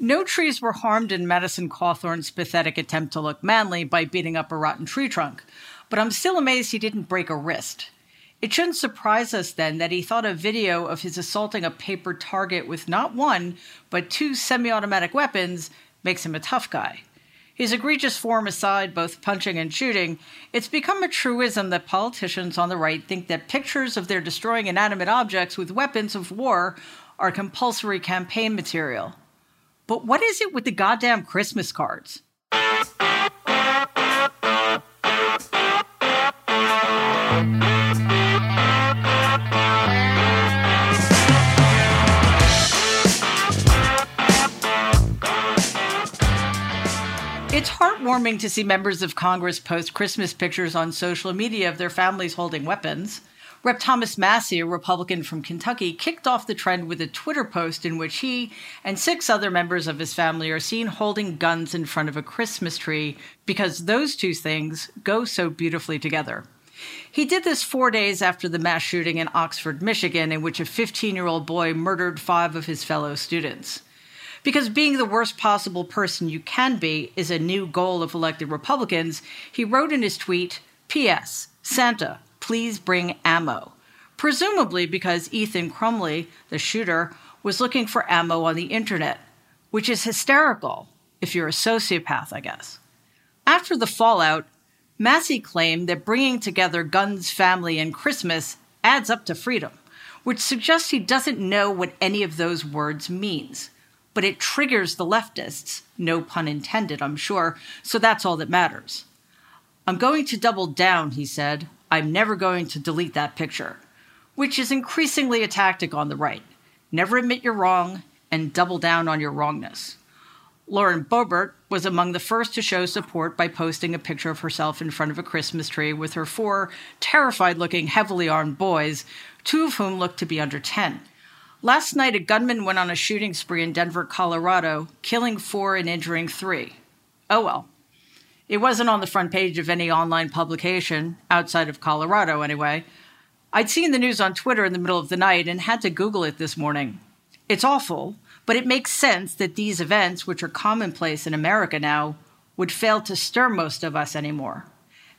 No trees were harmed in Madison Cawthorn's pathetic attempt to look manly by beating up a rotten tree trunk, but I'm still amazed he didn't break a wrist. It shouldn't surprise us then that he thought a video of his assaulting a paper target with not one, but two semi-automatic weapons makes him a tough guy. His egregious form aside, both punching and shooting, it's become a truism that politicians on the right think that pictures of their destroying inanimate objects with weapons of war are compulsory campaign material. But what is it with the goddamn Christmas cards? It's heartwarming to see members of Congress post Christmas pictures on social media of their families holding weapons. Rep. Thomas Massie, a Republican from Kentucky, kicked off the trend with a Twitter post in which he and six other members of his family are seen holding guns in front of a Christmas tree because those two things go so beautifully together. He did this 4 days after the mass shooting in Oxford, Michigan, in which a 15-year-old boy murdered five of his fellow students. Because being the worst possible person you can be is a new goal of elected Republicans, he wrote in his tweet, "P.S. Santa, please bring ammo." Presumably because Ethan Crumley, the shooter, was looking for ammo on the internet, which is hysterical if you're a sociopath, I guess. After the fallout, Massie claimed that bringing together guns, family, and Christmas adds up to freedom, which suggests he doesn't know what any of those words means. But it triggers the leftists, no pun intended, I'm sure, so that's all that matters. "I'm going to double down," he said. "I'm never going to delete that picture," which is increasingly a tactic on the right. Never admit you're wrong and double down on your wrongness. Lauren Boebert was among the first to show support by posting a picture of herself in front of a Christmas tree with her four terrified-looking, heavily armed boys, two of whom looked to be under 10. Last night, a gunman went on a shooting spree in Denver, Colorado, killing four and injuring three. Oh well. It wasn't on the front page of any online publication, outside of Colorado anyway. I'd seen the news on Twitter in the middle of the night and had to Google it this morning. It's awful, but it makes sense that these events, which are commonplace in America now, would fail to stir most of us anymore.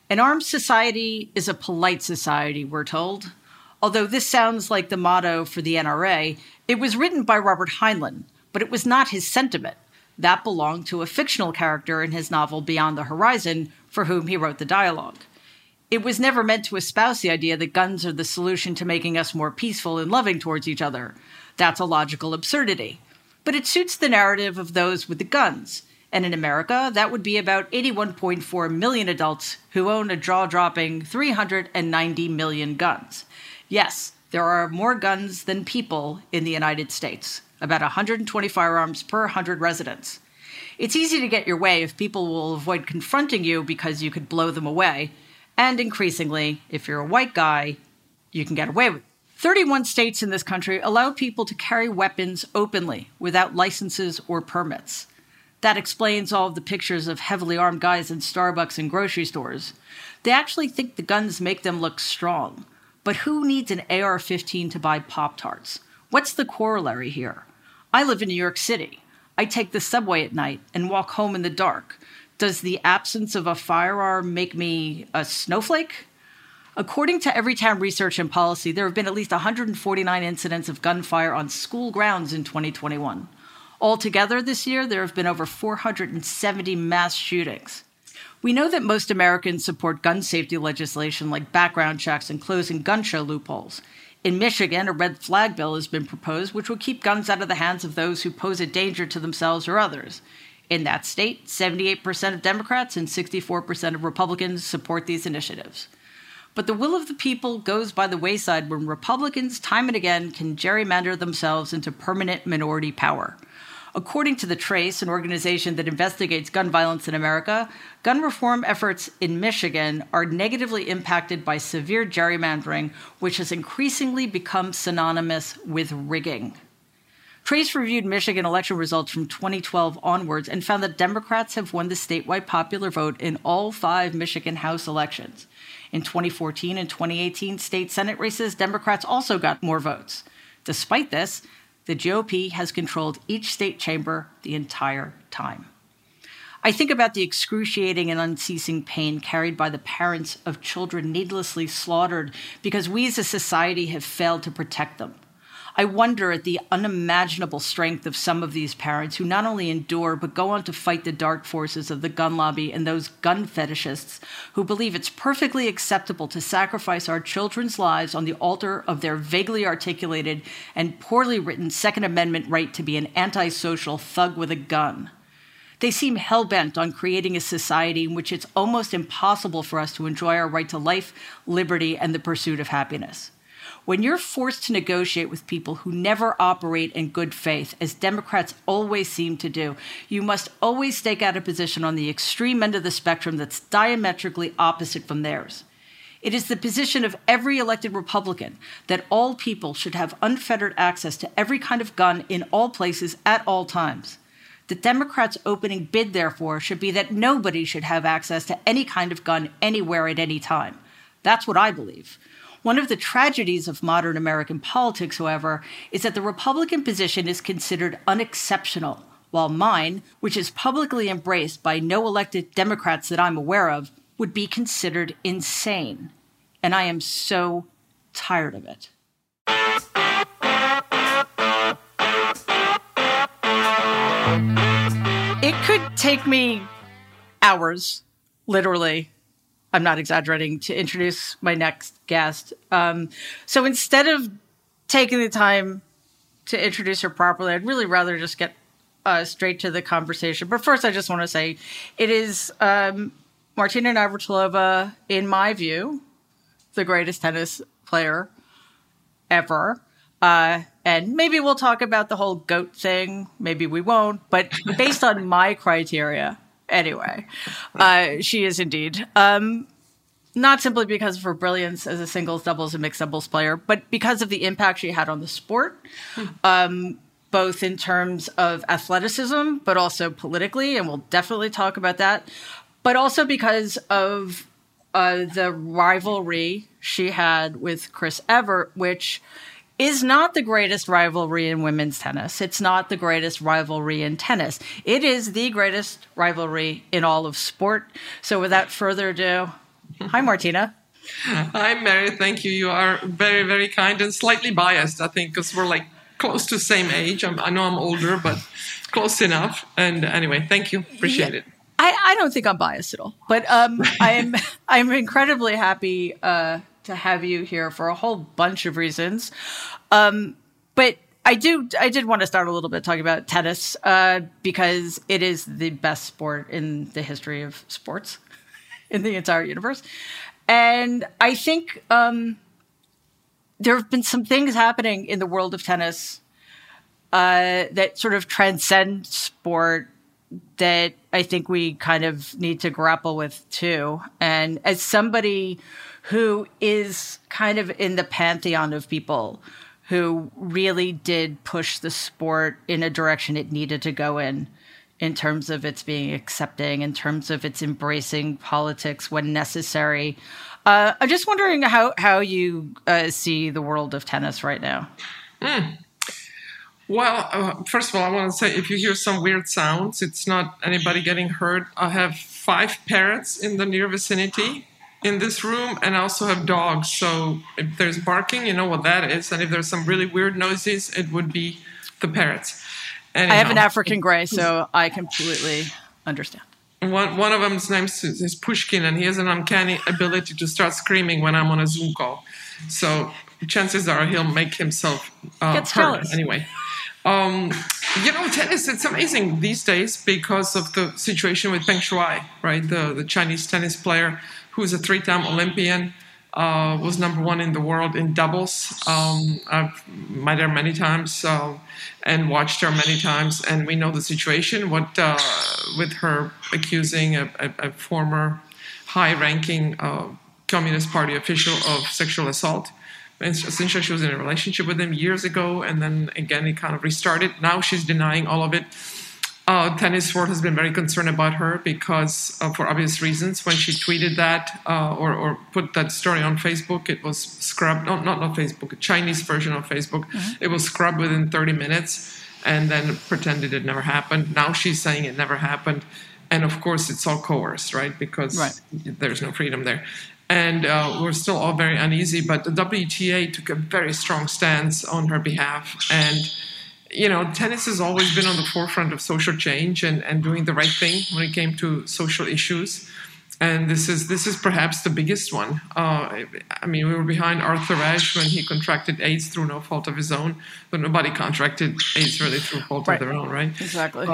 An armed society is a polite society, we're told. Although this sounds like the motto for the NRA, it was written by Robert Heinlein, but it was not his sentiment. That belonged to a fictional character in his novel Beyond the Horizon, for whom he wrote the dialogue. It was never meant to espouse the idea that guns are the solution to making us more peaceful and loving towards each other. That's a logical absurdity. But it suits the narrative of those with the guns. And in America, that would be about 81.4 million adults who own a jaw-dropping 390 million guns. Yes, there are more guns than people in the United States, about 120 firearms per 100 residents. It's easy to get your way if people will avoid confronting you because you could blow them away. And increasingly, if you're a white guy, you can get away with it. 31 states in this country allow people to carry weapons openly without licenses or permits. That explains all of the pictures of heavily armed guys in Starbucks and grocery stores. They actually think the guns make them look strong. But who needs an AR-15 to buy Pop-Tarts? What's the corollary here? I live in New York City. I take the subway at night and walk home in the dark. Does the absence of a firearm make me a snowflake? According to Everytown Research and Policy, there have been at least 149 incidents of gunfire on school grounds in 2021. Altogether this year, there have been over 470 mass shootings. We know that most Americans support gun safety legislation like background checks and closing gun show loopholes. In Michigan, a red flag bill has been proposed, which will keep guns out of the hands of those who pose a danger to themselves or others. In that state, 78% of Democrats and 64% of Republicans support these initiatives. But the will of the people goes by the wayside when Republicans, time and again, can gerrymander themselves into permanent minority power. According to The Trace, an organization that investigates gun violence in America, gun reform efforts in Michigan are negatively impacted by severe gerrymandering, which has increasingly become synonymous with rigging. Trace reviewed Michigan election results from 2012 onwards and found that Democrats have won the statewide popular vote in all five Michigan House elections. In 2014 and 2018 state Senate races, Democrats also got more votes. Despite this, The GOP has controlled each state chamber the entire time. I think about the excruciating and unceasing pain carried by the parents of children needlessly slaughtered because we as a society have failed to protect them. I wonder at the unimaginable strength of some of these parents who not only endure but go on to fight the dark forces of the gun lobby and those gun fetishists who believe it's perfectly acceptable to sacrifice our children's lives on the altar of their vaguely articulated and poorly written Second Amendment right to be an antisocial thug with a gun. They seem hell-bent on creating a society in which it's almost impossible for us to enjoy our right to life, liberty, and the pursuit of happiness. When you're forced to negotiate with people who never operate in good faith, as Democrats always seem to do, you must always stake out a position on the extreme end of the spectrum that's diametrically opposite from theirs. It is the position of every elected Republican that all people should have unfettered access to every kind of gun in all places at all times. The Democrats' opening bid, therefore, should be that nobody should have access to any kind of gun anywhere at any time. That's what I believe. One of the tragedies of modern American politics, however, is that the Republican position is considered unexceptional, while mine, which is publicly embraced by no elected Democrats that I'm aware of, would be considered insane. And I am so tired of it. It could take me hours, literally, I'm not exaggerating, to introduce my next guest. So instead of taking the time to introduce her properly, I'd really rather just get straight to the conversation. But first, I just want to say it is Martina Navratilova, in my view, the greatest tennis player ever. And maybe we'll talk about the whole GOAT thing. Maybe we won't. But based on my criteria, anyway, she is indeed. Not simply because of her brilliance as a singles, doubles, and mixed doubles player, but because of the impact she had on the sport, both in terms of athleticism, but also politically. And we'll definitely talk about that. But also because of the rivalry she had with Chris Evert, which is not the greatest rivalry in women's tennis. It's not the greatest rivalry in tennis. It is the greatest rivalry in all of sport. So without further ado, hi, Martina. Hi, Mary. Thank you. You are very, very kind and slightly biased, I think, because we're like close to the same age. I know I'm older, but close enough. And anyway, thank you. Appreciate it. I don't think I'm biased at all, but I'm incredibly happy to have you here for a whole bunch of reasons. But I did want to start a little bit talking about tennis because it is the best sport in the history of sports in the entire universe. And I think there have been some things happening in the world of tennis that sort of transcend sport that I think we kind of need to grapple with too. And as somebody who is kind of in the pantheon of people who really did push the sport in a direction it needed to go in terms of its being accepting, in terms of its embracing politics when necessary. I'm just wondering how you see the world of tennis right now. Well, first of all, I want to say if you hear some weird sounds, it's not anybody getting hurt. I have 5 parrots in the near vicinity in this room, and I also have dogs. So if there's barking, you know what that is. And if there's some really weird noises, it would be the parrots. Anyhow, I have an African gray, so I completely understand. One of them's name is Pushkin, and he has an uncanny ability to start screaming when I'm on a Zoom call. So chances are he'll make himself heard anyway. You know, tennis, it's amazing these days because of the situation with Peng Shuai, right? The Chinese tennis player who's a 3-time Olympian, was #1 in the world in doubles. I've met her many times and watched her many times, and we know the situation with her accusing a former high-ranking Communist Party official of sexual assault. And essentially, she was in a relationship with him years ago, and then again, it kind of restarted. Now she's denying all of it. Tennis world has been very concerned about her because, for obvious reasons, when she tweeted that or put that story on Facebook, it was scrubbed. No, not on Facebook, a Chinese version of Facebook. Mm-hmm. It was scrubbed within 30 minutes and then pretended it never happened. Now she's saying it never happened. And, of course, it's all coerced, right, because there's no freedom there. And we're still all very uneasy. But the WTA took a very strong stance on her behalf. And, you know, tennis has always been on the forefront of social change and doing the right thing when it came to social issues. And this is perhaps the biggest one. I mean, we were behind Arthur Ashe when he contracted AIDS through no fault of his own. But nobody contracted AIDS really through fault of their own, right? Exactly.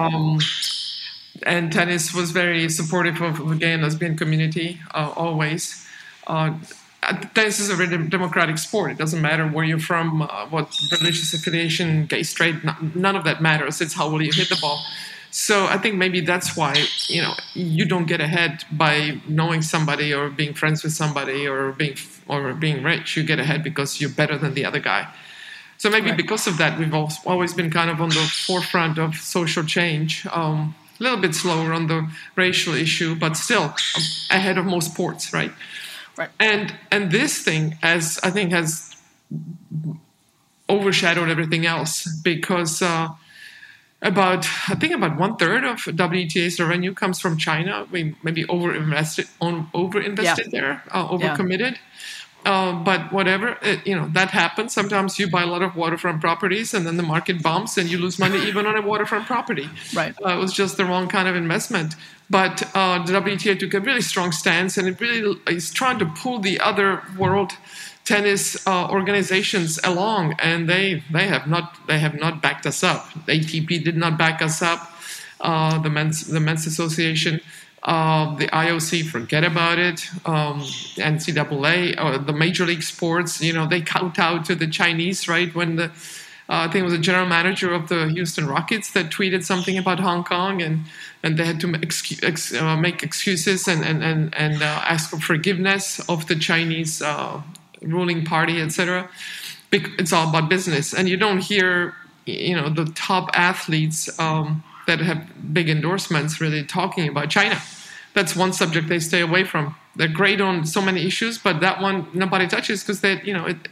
And tennis was very supportive of the gay and lesbian community, always. Tennis is a very democratic sport. It doesn't matter where you're from, what religious affiliation, gay, straight, none of that matters. It's how well you hit the ball. So I think maybe that's why, you know, you don't get ahead by knowing somebody or being friends with somebody or being rich. You get ahead because you're better than the other guy. So maybe because of that, we've always been kind of on the forefront of social change. A little bit slower on the racial issue, but still ahead of most sports, right? Right. And this thing, has overshadowed everything else because about one-third of WTA's revenue comes from China. We maybe overinvested there, overcommitted. But whatever, that happens. Sometimes you buy a lot of waterfront properties and then the market bumps and you lose money even on a waterfront property. Right. It was just the wrong kind of investment. But the WTA took a really strong stance and it really is trying to pull the other world tennis organizations along. And they have not backed us up. The ATP did not back us up. The Men's Association. The IOC, forget about it. NCAA, or the major league sports, they kowtowed to the Chinese, right? When I think it was the general manager of the Houston Rockets that tweeted something about Hong Kong, and they had to make excuses and ask for forgiveness of the Chinese ruling party, etc. It's all about business, and you don't hear, the top athletes. That have big endorsements really talking about China. That's one subject they stay away from. They're great on so many issues, but that one nobody touches because it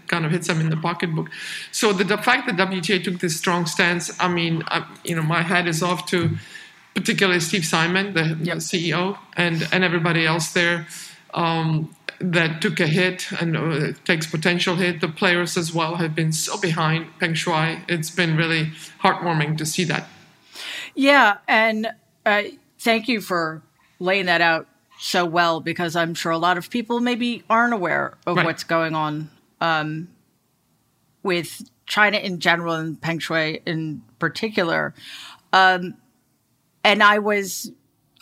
kind of hits them in the pocketbook. So the fact that WTA took this strong stance, I mean, my hat is off to particularly Steve Simon, the CEO, and everybody else there that took a hit and takes potential hit. The players as well have been so behind Peng Shuai. It's been really heartwarming to see that. Yeah, and thank you for laying that out so well, because I'm sure a lot of people maybe aren't aware of what's going on with China in general and Peng Shuai in particular. And I was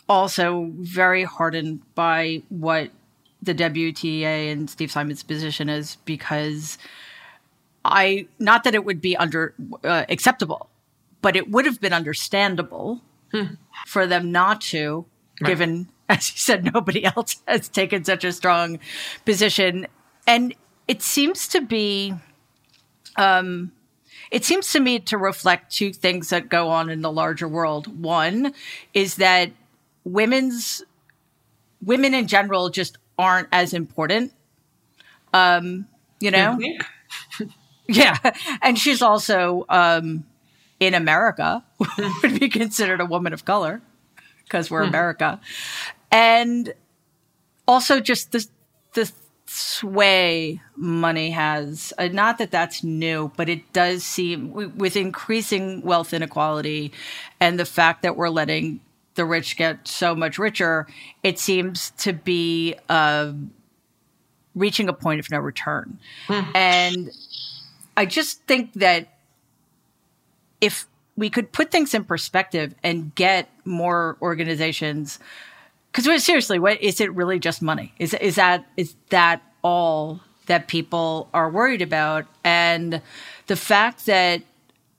also very heartened by what the WTA and Steve Simon's position is, because not that it would be acceptable, but it would have been understandable for them not to, given, as you said, nobody else has taken such a strong position. And it seems to be, it seems to me to reflect two things that go on in the larger world. One is that women in general just aren't as important, Mm-hmm. Yeah. And she's also... in America, would be considered a woman of color because we're America. And also just the sway money has, not that that's new, but it does seem with increasing wealth inequality and the fact that we're letting the rich get so much richer, it seems to be reaching a point of no return. And I just think that if we could put things in perspective and get more organizations, because seriously, what is it really just money? Is that all that people are worried about? And the fact that,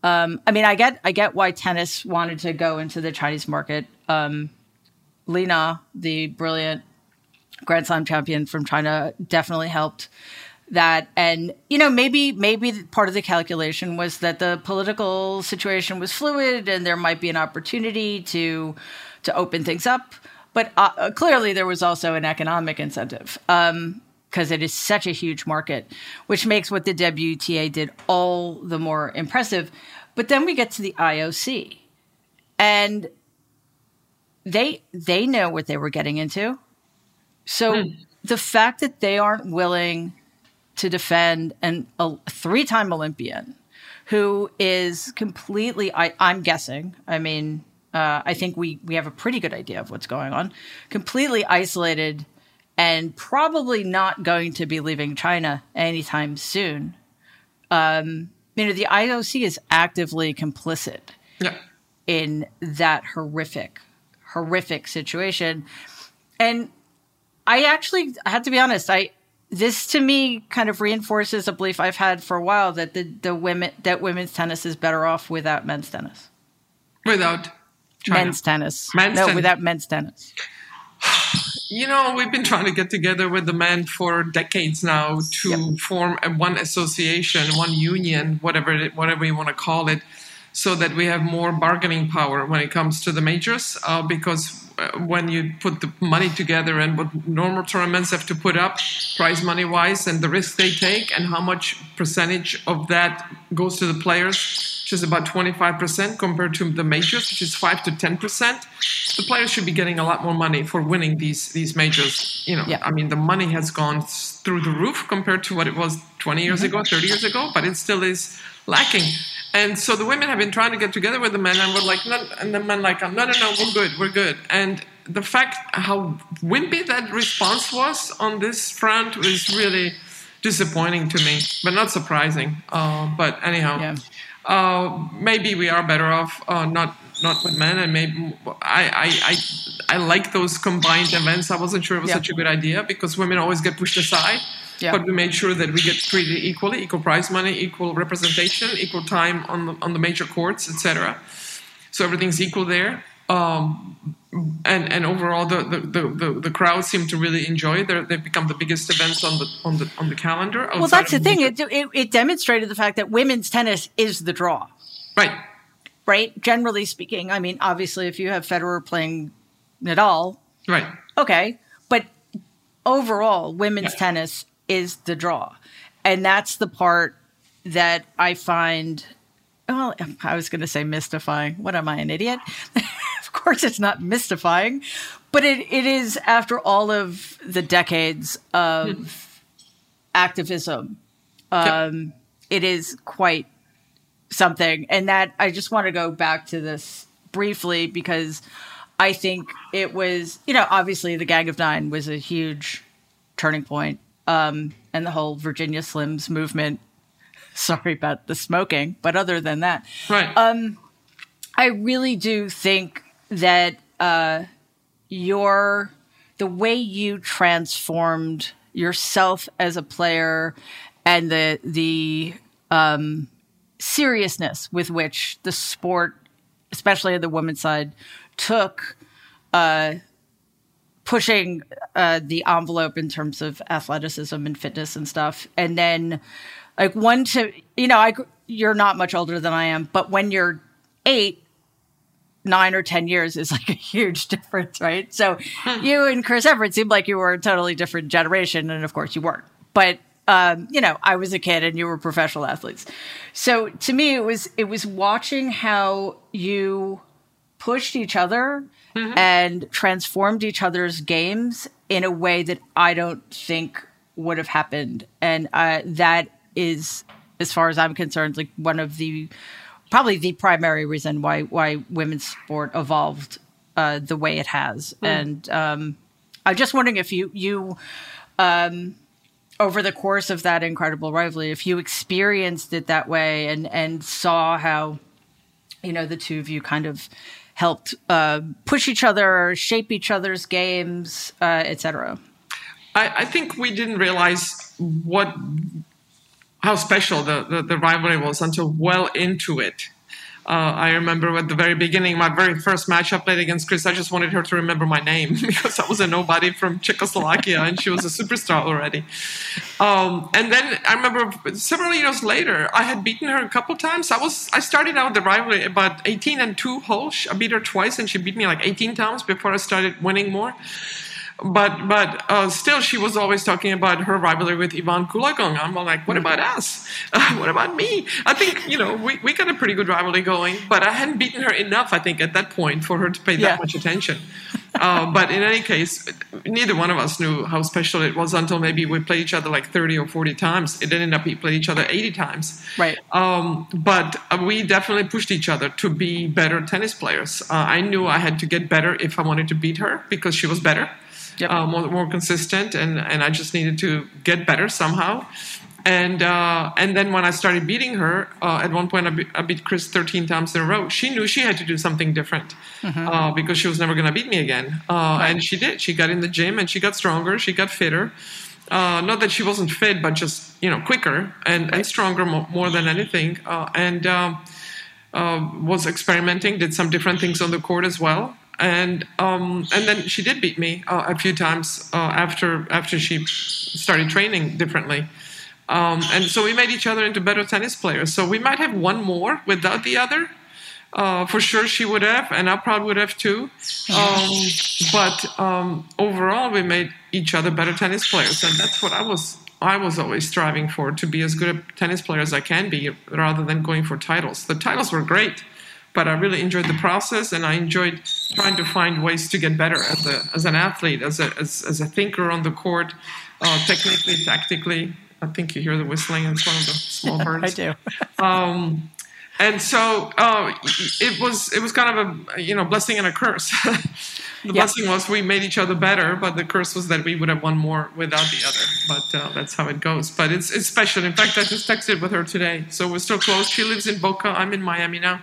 I get why tennis wanted to go into the Chinese market. Li Na, the brilliant Grand Slam champion from China, definitely helped that. And, you know, maybe part of the calculation was that the political situation was fluid and there might be an opportunity to open things up. But clearly there was also an economic incentive because it is such a huge market, which makes what the WTA did all the more impressive. But then we get to the IOC, and they know what they were getting into. So the fact that they aren't willing to defend a three-time Olympian who is completely, I'm guessing, I mean, I think we have a pretty good idea of what's going on, completely isolated and probably not going to be leaving China anytime soon. You know, the IOC is actively complicit in that horrific situation. And I have to be honest, this to me kind of reinforces a belief I've had for a while that that women's tennis is better off without men's tennis. Without China. Men's tennis. Without men's tennis. You know, we've been trying to get together with the men for decades now to form one association, one union, whatever you want to call it, so that we have more bargaining power when it comes to the majors, because when you put the money together and what normal tournaments have to put up prize money wise and the risk they take and how much percentage of that goes to the players, which is about 25% compared to the majors, which is 5 to 10%. The players should be getting a lot more money for winning these majors. You know, I mean, the money has gone through the roof compared to what it was 20 years ago, 30 years ago, but it still is lacking. And so the women have been trying to get together with the men, and we're like, no, and the men like, no, we're good. And the fact how wimpy that response was on this front was really disappointing to me, but not surprising. But anyhow, maybe we are better off not with men, and maybe I like those combined events. I wasn't sure it was such a good idea because women always get pushed aside. Yeah. But we made sure that we get treated equally, equal prize money, equal representation, equal time on the major courts, etc. So everything's equal there. And overall, the crowd seemed to really enjoy it. They've become the biggest events on the calendar. Well, that's the thing. It demonstrated the fact that women's tennis is the draw. Right? Generally speaking. I mean, obviously, if you have Federer playing Nadal. Right. Okay. But overall, women's tennis is the draw. And that's the part that I find, well, I was going to say mystifying. What am I, an idiot? Of course it's not mystifying, but it is after all of the decades of activism. It is quite something. And that I just want to go back to this briefly because I think it was, you know, obviously the Gang of Nine was a huge turning point. And the whole Virginia Slims movement. Sorry about the smoking, but other than that, I really do think that the way you transformed yourself as a player and the seriousness with which the sport, especially on the women's side, took pushing the envelope in terms of athleticism and fitness and stuff. And then you're not much older than I am, but when you're 8, 9 or 10 years is like a huge difference, right? So you and Chris Evert seemed like you were a totally different generation. And of course you weren't, but you know, I was a kid and you were professional athletes. So to me, it was watching how you pushed each other and transformed each other's games in a way that I don't think would have happened. And that is, as far as I'm concerned, like one of the, probably the primary reason why women's sport evolved the way it has. And I'm just wondering if you over the course of that incredible rivalry, if you experienced it that way and saw how, you know, the two of you kind of helped push each other, shape each other's games, etc. I think we didn't realize how special the rivalry was until well into it. I remember at the very beginning, my very first match I played against Chris, I just wanted her to remember my name because I was a nobody from Czechoslovakia and she was a superstar already. And then I remember several years later, I had beaten her a couple times. I started out the rivalry about 18-2 holes. I beat her twice and she beat me like 18 times before I started winning more. But still, she was always talking about her rivalry with Ivan Kulakong. I'm like, what about us? What about me? I think, we got a pretty good rivalry going, but I hadn't beaten her enough, I think, at that point for her to pay that much attention. But in any case, neither one of us knew how special it was until maybe we played each other like 30 or 40 times. It ended up we played each other 80 times. Right. But we definitely pushed each other to be better tennis players. I knew I had to get better if I wanted to beat her because she was better. Yep. More consistent, and I just needed to get better somehow. And then when I started beating her, at one point I beat Chris 13 times in a row. She knew she had to do something different because she was never going to beat me again. Right. And she did. She got in the gym and she got stronger. She got fitter. Not that she wasn't fit, but just, quicker and stronger more than anything. And was experimenting, did some different things on the court as well. And then she did beat me a few times after she started training differently. And so we made each other into better tennis players. So we might have one more without the other. For sure she would have, and I probably would have too. But overall we made each other better tennis players. And that's what I was always striving for, to be as good a tennis player as I can be rather than going for titles. The titles were great, but I really enjoyed the process, and I enjoyed trying to find ways to get better as an athlete, as a thinker on the court, technically, tactically. I think you hear the whistling. It's one of the small birds. I do. And so it was kind of a blessing and a curse. The blessing was we made each other better, but the curse was that we would have one more without the other. But that's how it goes. But it's special. In fact, I just texted with her today, so we're still close. She lives in Boca. I'm in Miami now.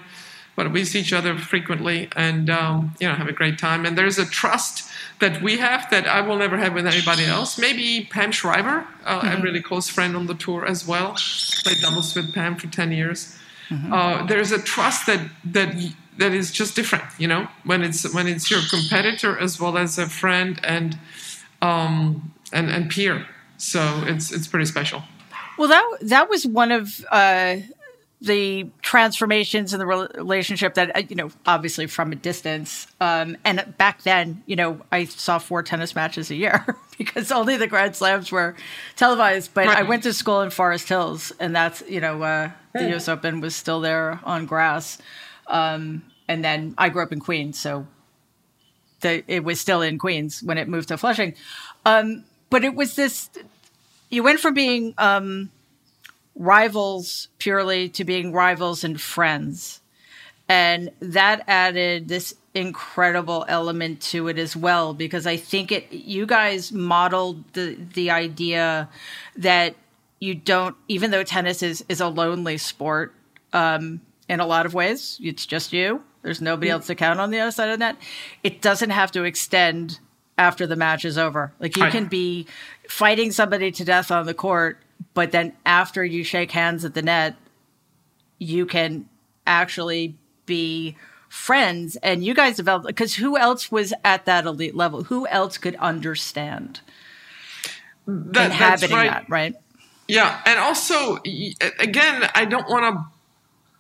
But we see each other frequently and, have a great time. And there's a trust that we have that I will never have with anybody else. Maybe Pam Schriver, a really close friend on the tour as well. Played doubles with Pam for 10 years. Mm-hmm. There's a trust that is just different, when it's your competitor as well as a friend and peer. So it's pretty special. Well, that was one of... the transformations in the relationship that, obviously from a distance. And back then, I saw 4 tennis matches a year because only the Grand Slams were televised. But right. I went to school in Forest Hills, and that's, the US Open was still there on grass. And then I grew up in Queens, so it was still in Queens when it moved to Flushing. But it was this, you went from being... rivals purely to being rivals and friends. And that added this incredible element to it as well, because I think you guys modeled the idea that you don't, even though tennis is a lonely sport, in a lot of ways, it's just you. There's nobody else to count on the other side of the net. It doesn't have to extend after the match is over. Like you can be fighting somebody to death on the court, but then after you shake hands at the net, you can actually be friends. And you guys developed, because who else was at that elite level? Who else could understand inhabiting that, right? Yeah. And also, again, I don't want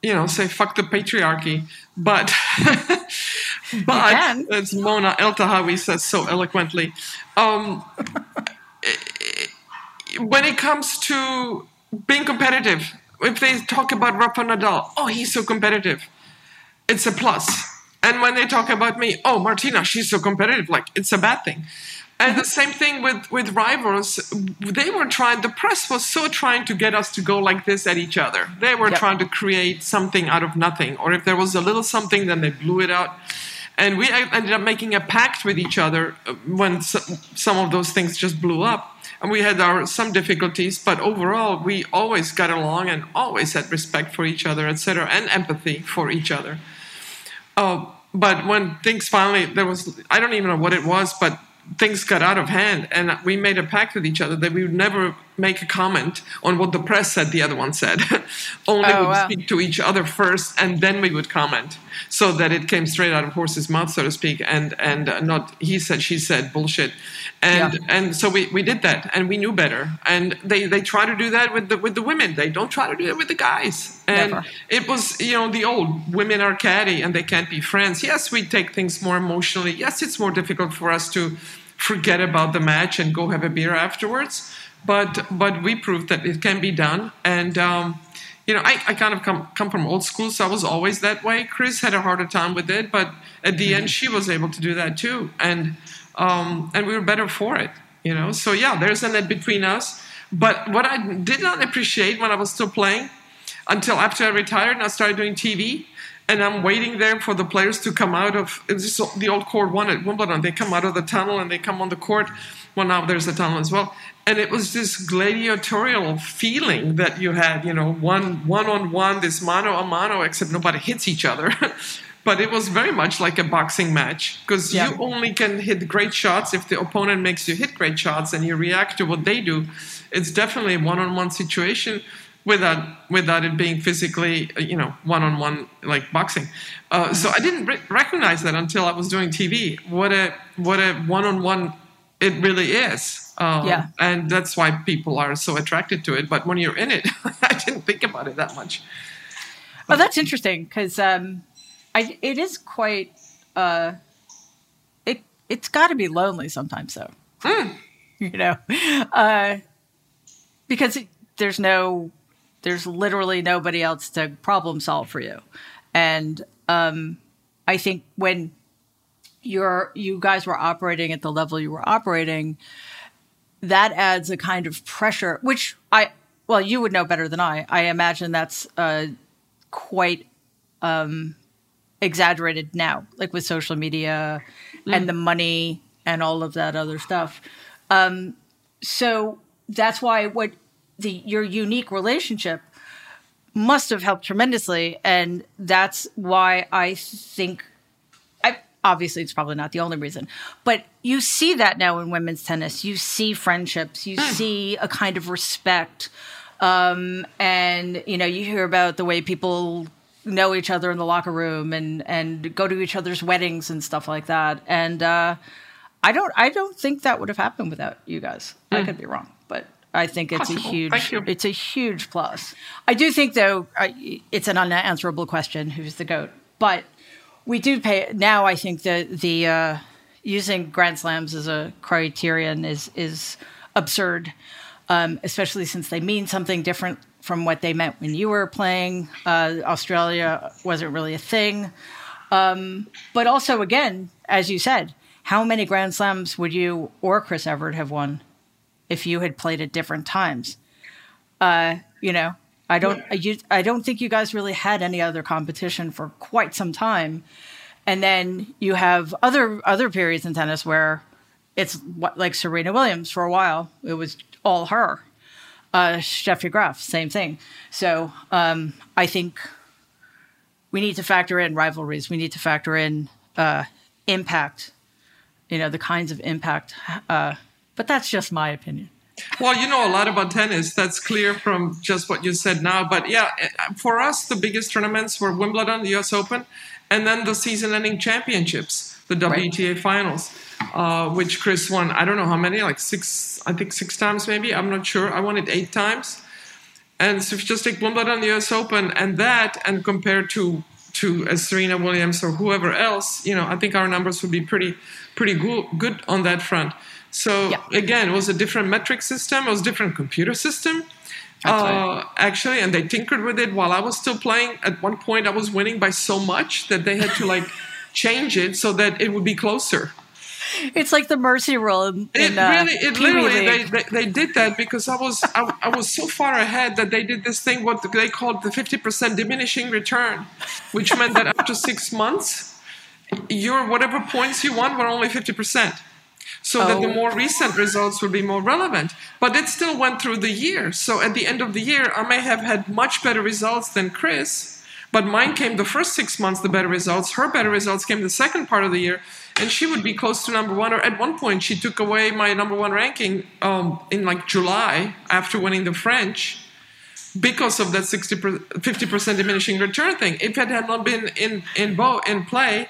to, say fuck the patriarchy, but... but as Mona El-Tahawi says so eloquently... when it comes to being competitive, if they talk about Rafa Nadal, oh, he's so competitive, it's a plus. And when they talk about me, oh, Martina, she's so competitive, like it's a bad thing. And the same thing with rivals. They were trying, the press was so trying to get us to go like this at each other. They were trying to create something out of nothing. Or if there was a little something, then they blew it out. And we ended up making a pact with each other when some of those things just blew up. And we had some difficulties, but overall, we always got along and always had respect for each other, etc., and empathy for each other. But when things finally, I don't even know what it was, but things got out of hand, and we made a pact with each other that we would never make a comment on what the press said the other one said. Only we would speak to each other first, and then we would comment, so that it came straight out of horse's mouth, so to speak, and not he said, she said bullshit. And so we did that, and we knew better. And they try to do that with the women. They don't try to do that with the guys. And never. It was, the old women are catty and they can't be friends. Yes, we take things more emotionally. Yes, it's more difficult for us to forget about the match and go have a beer afterwards. But we proved that it can be done. And, I kind of come from old school, so I was always that way. Chris had a harder time with it, but at the end she was able to do that too. And we were better for it, So, there's an end between us. But what I did not appreciate when I was still playing until after I retired and I started doing TV, and I'm waiting there for the players to come out of the old court one at Wimbledon. They come out of the tunnel and they come on the court. Well, now there's a tunnel as well. And it was this gladiatorial feeling that you had, one-on-one, this mano-a-mano, except nobody hits each other. But it was very much like a boxing match, because you only can hit great shots if the opponent makes you hit great shots and you react to what they do. It's definitely a one-on-one situation without it being physically, one-on-one like boxing. So I didn't recognize that until I was doing TV. What a one-on-one it really is. And that's why people are so attracted to it. But when you're in it, I didn't think about it that much. But, that's interesting, because... it is quite, it's got to be lonely sometimes, though, because there's literally nobody else to problem solve for you. And I think when you guys were operating at the level you were operating, that adds a kind of pressure, which you would know better than I. I imagine that's quite... exaggerated now, like with social media and the money and all of that other stuff. So that's why your unique relationship must have helped tremendously. And that's why I think, obviously it's probably not the only reason, but you see that now in women's tennis. You see friendships, you see a kind of respect. And, you hear about the way people know each other in the locker room and go to each other's weddings and stuff like that. And I don't think that would have happened without you guys. I could be wrong, but I think it's it's a huge plus. I do think, though, it's an unanswerable question, who's the GOAT? But we do pay now. I think the using Grand Slams as a criterion is absurd, especially since they mean something different from what they meant when you were playing. Australia wasn't really a thing. But also, again, as you said, how many Grand Slams would you or Chris Evert have won if you had played at different times? I don't think you guys really had any other competition for quite some time. And then you have other periods in tennis where it's like Serena Williams for a while. It was all her. Steffi Graf, same thing. So I think we need to factor in rivalries. We need to factor in impact, the kinds of impact. But that's just my opinion. Well, you know a lot about tennis. That's clear from just what you said now. But for us, the biggest tournaments were Wimbledon, the US Open, and then the season-ending championships, the WTA finals. Which Chris won, I don't know how many, six times maybe, I'm not sure. I won it 8 times. And so if you just take Wimbledon, the US Open, and compare to Serena Williams or whoever else, I think our numbers would be pretty good on that front. So again, it was a different metric system, it was a different computer system. Actually, and they tinkered with it while I was still playing. At one point I was winning by so much that they had to change it so that it would be closer. It's like the mercy rule. They did that because I was so far ahead that they did this thing what they called the 50% diminishing return, which meant that after 6 months, your whatever points you won were only 50%, that the more recent results would be more relevant. But it still went through the year. So at the end of the year, I may have had much better results than Chris, But mine came the first 6 months, the better results. Her better results came the second part of the year, and she would be close to number one. Or at one point, she took away my number one ranking in like July after winning the French because of that 50% diminishing return thing. If it had not been in play,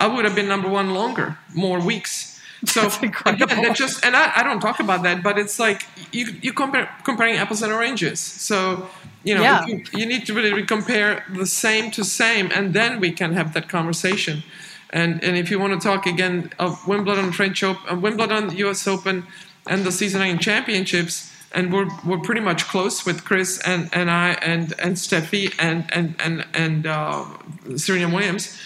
I would have been number one longer, more weeks. So again, just, and I don't talk about that, but it's like you comparing apples and oranges. So you need to really compare the same to same, and then we can have that conversation. And if you want to talk again of Wimbledon, French Open, Wimbledon, U.S. Open, and the season-ending championships, and we're pretty much close with Chris and I and Steffi and Serena Williams.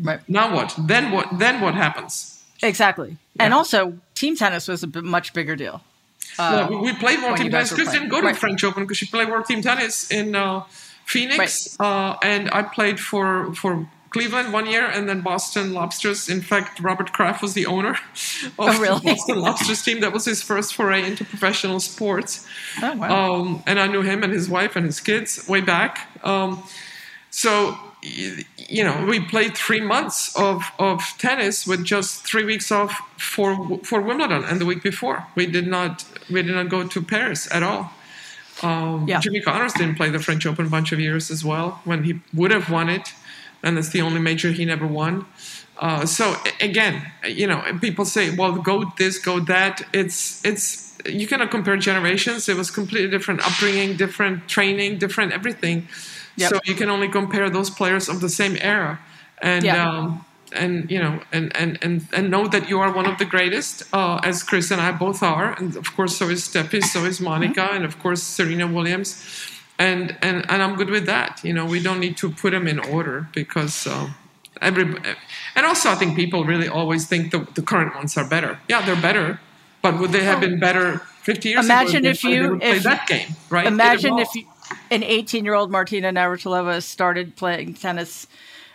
Right. Now what? Then what? Then what happens? Exactly. Yeah. And also, team tennis was a much bigger deal. We played more team tennis. Chris didn't go to the French Open because she played more team tennis in Phoenix. Right. And I played for Cleveland 1 year and then Boston Lobsters. In fact, Robert Kraft was the owner of the Boston Lobsters team. That was his first foray into professional sports. Oh, wow. And I knew him and his wife and his kids way back. So... we played 3 months of tennis with just 3 weeks off for Wimbledon, and the week before we did not go to Paris at all. Jimmy Connors didn't play the French Open a bunch of years as well when he would have won it, and it's the only major he never won. So again, people say, well, go this, go that. It's you cannot compare generations. It was completely different upbringing, different training, different everything. Yep. So you can only compare those players of the same era, and know that you are one of the greatest, as Chris and I both are, and of course so is Steffi, so is Monica, and of course Serena Williams, and I'm good with that. We don't need to put them in order because and also I think people really always think the current ones are better. Yeah, they're better, but would they have been better 50 years ago? Imagine if you would play that game, right? Imagine if you. An 18-year-old Martina Navratilova started playing tennis,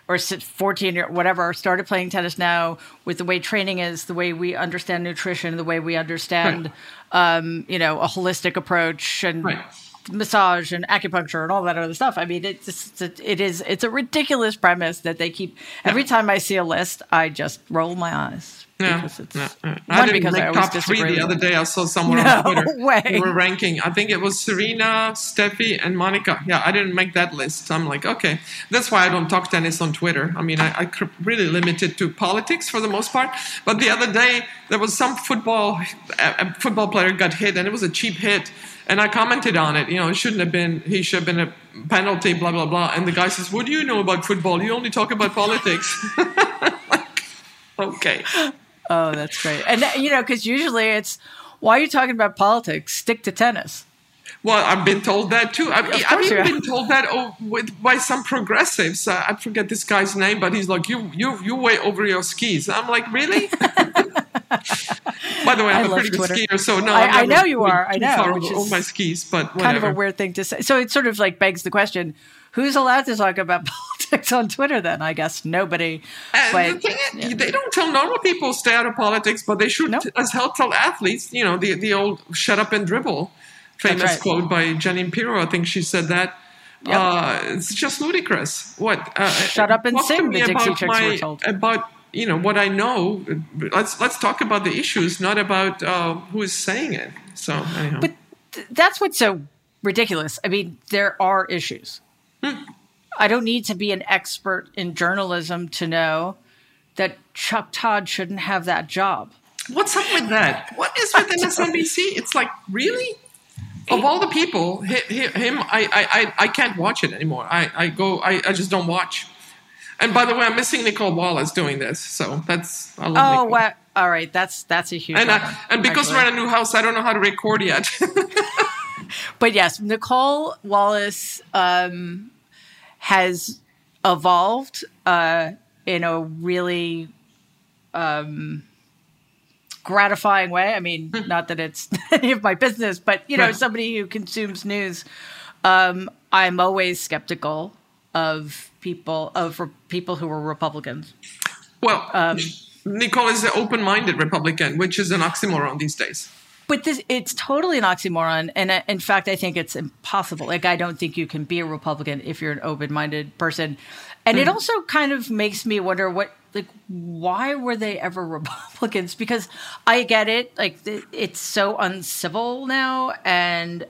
or 14-year, whatever, started playing tennis now with the way training is, the way we understand nutrition, the way we understand, a holistic approach and massage and acupuncture and all that other stuff. I mean, it's a ridiculous premise that they keep. Every time I see a list, I just roll my eyes. I didn't make top three the other day. I saw someone on Twitter. They were ranking. I think it was Serena, Steffi, and Monica. Yeah, I didn't make that list. I'm like, okay. That's why I don't talk tennis on Twitter. I mean, I really limit it to politics for the most part. But the other day, there was some football player got hit, and it was a cheap hit. And I commented on it. It shouldn't have been. He should have been a penalty, blah, blah, blah. And the guy says, what do you know about football? You only talk about politics. Okay. Oh, that's great. And, because usually it's, why are you talking about politics? Stick to tennis. Well, I've been told that, too. I've even been told that by some progressives. I forget this guy's name, but he's like, you're way over your skis. I'm like, really? By the way, I'm a pretty good skier, so no. I know you are. I know. All my skis, but whatever. Kind of a weird thing to say. So it sort of like begs the question, who's allowed to talk about politics on Twitter then? I guess nobody. But, the thing is, they don't tell normal people stay out of politics, but they should as hell tell athletes, the old shut up and dribble famous quote by Janine Pirro. I think she said that. Yep. It's just ludicrous. What? Shut up and sing, the Dixie Chicks were told. About, what I know, let's talk about the issues, not about who is saying it. So, anyhow. But that's what's so ridiculous. I mean, there are issues. I don't need to be an expert in journalism to know that Chuck Todd shouldn't have that job. What's up with that? What is with MSNBC? It's like, really? Of all the people, him, I can't watch it anymore. I just don't watch. And by the way, I'm missing Nicole Wallace doing this. So that's I love Nicole. Wow. All right. That's a huge. And because we're in a new house, I don't know how to record yet. But yes, Nicole Wallace has evolved in a really gratifying way. I mean, not that it's any of my business, but, somebody who consumes news, I'm always skeptical of people who are Republicans. Well, Nicole is an open-minded Republican, which is an oxymoron these days. But this, it's totally an oxymoron. And in fact, I think it's impossible. Like, I don't think you can be a Republican if you're an open-minded person. And it also kind of makes me wonder what, like, why were they ever Republicans? Because I get it. Like, it's so uncivil now and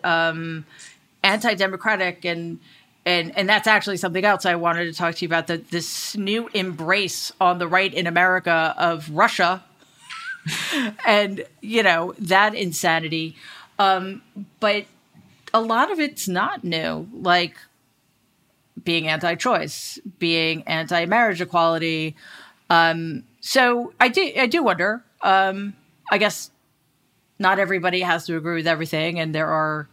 anti-democratic. And that's actually something else I wanted to talk to you about, this new embrace on the right in America of Russia and, you know, that insanity. But a lot of it's not new, like being anti-choice, being anti-marriage equality. So I do wonder, I guess not everybody has to agree with everything. And there are,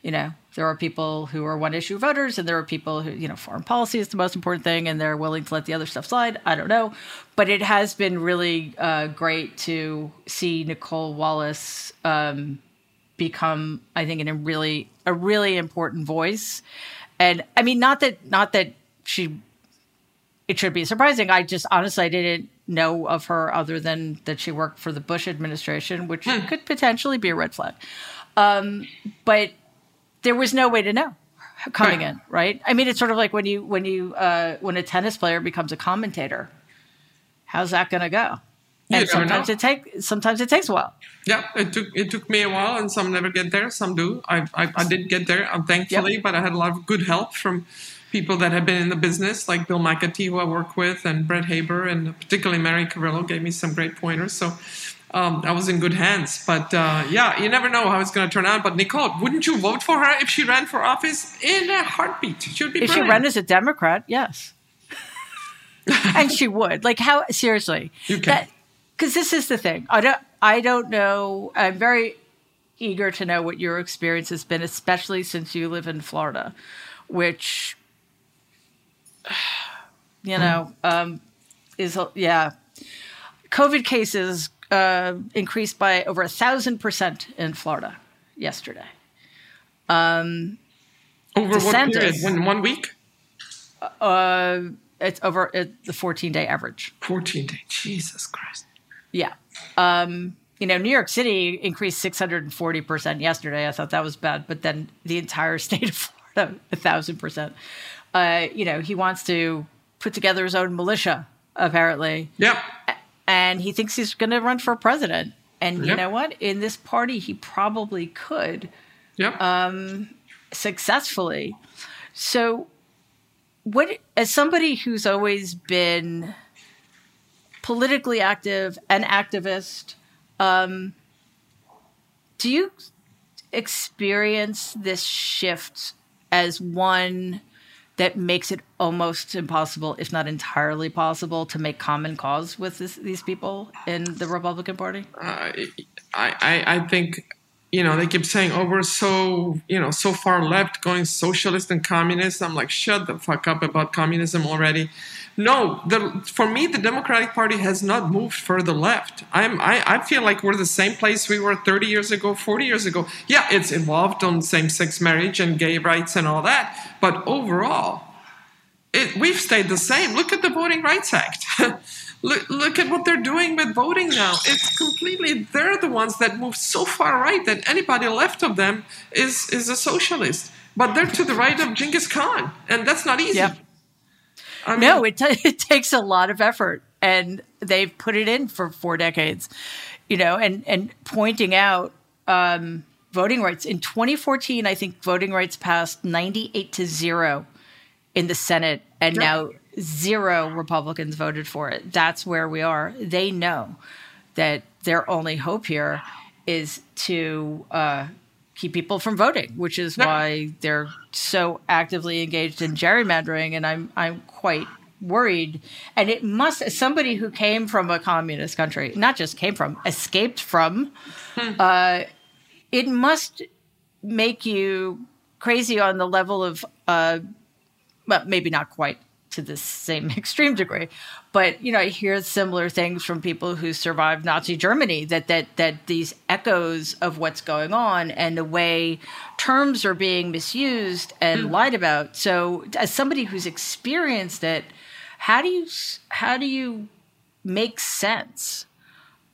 you know, there are people who are one-issue voters, and there are people who, you know, foreign policy is the most important thing, and they're willing to let the other stuff slide. I don't know. But it has been really great to see Nicole Wallace become, I think, a really important voice. And I mean, not that it should be surprising. I just honestly didn't know of her other than that she worked for the Bush administration, which could potentially be a red flag. But there was no way to know coming in, right? I mean, it's sort of like when a tennis player becomes a commentator. How's that going to go? And sometimes it takes a while. Yeah, it took me a while, and some never get there. Some do. I did get there, thankfully, but I had a lot of good help from people that had been in the business, like Bill McAtee, who I work with, and Brett Haber, and particularly Mary Carrillo gave me some great pointers. So. I was in good hands, but yeah, you never know how it's going to turn out. But Nicole, wouldn't you vote for her if she ran for office? In a heartbeat, she would be. If brilliant. She ran as a Democrat, yes, and she would. Like, how seriously? You can, because this is the thing. I don't know. I'm very eager to know what your experience has been, especially since you live in Florida, which you know is COVID cases. Increased by over 1,000% in Florida yesterday. Over DeSantis, what period? When 1 week? It's over the 14-day average. 14-day, Jesus Christ. Yeah. You know, New York City increased 640% yesterday. I thought that was bad, but then the entire state of Florida, 1,000%. You know, he wants to put together his own militia, apparently. Yeah. And he thinks he's going to run for president. And you know what? In this party, he probably could successfully. So what, as somebody who's always been politically active and activist, do you experience this shift as one that makes it almost impossible, if not entirely possible, to make common cause with these people in the Republican Party? I think, you know, they keep saying, oh, we're so, you know, so far left, going socialist and communist. I'm like, shut the fuck up about communism already. No, for me, the Democratic Party has not moved further left. I feel like we're the same place we were 30 years ago, 40 years ago. Yeah, it's evolved on same-sex marriage and gay rights and all that. But overall, we've stayed the same. Look at the Voting Rights Act. Look at what they're doing with voting now. It's completely, they're the ones that move so far right that anybody left of them is a socialist. But they're to the right of Genghis Khan, and that's not easy. Yep. I mean, no, it takes a lot of effort, and they've put it in for 4 decades, you know, and pointing out voting rights. In 2014, I think voting rights passed 98-0 in the Senate, and now zero Republicans voted for it. That's where we are. They know that their only hope here is to keep people from voting, which is why they're so actively engaged in gerrymandering. And I'm quite worried. And it must, as somebody who came from a communist country, not just came from, escaped from, it must make you crazy on the level of, well, maybe not quite to the same extreme degree, but you know, I hear similar things from people who survived Nazi Germany, that these echoes of what's going on and the way terms are being misused and lied about. So, as somebody who's experienced it, how do you make sense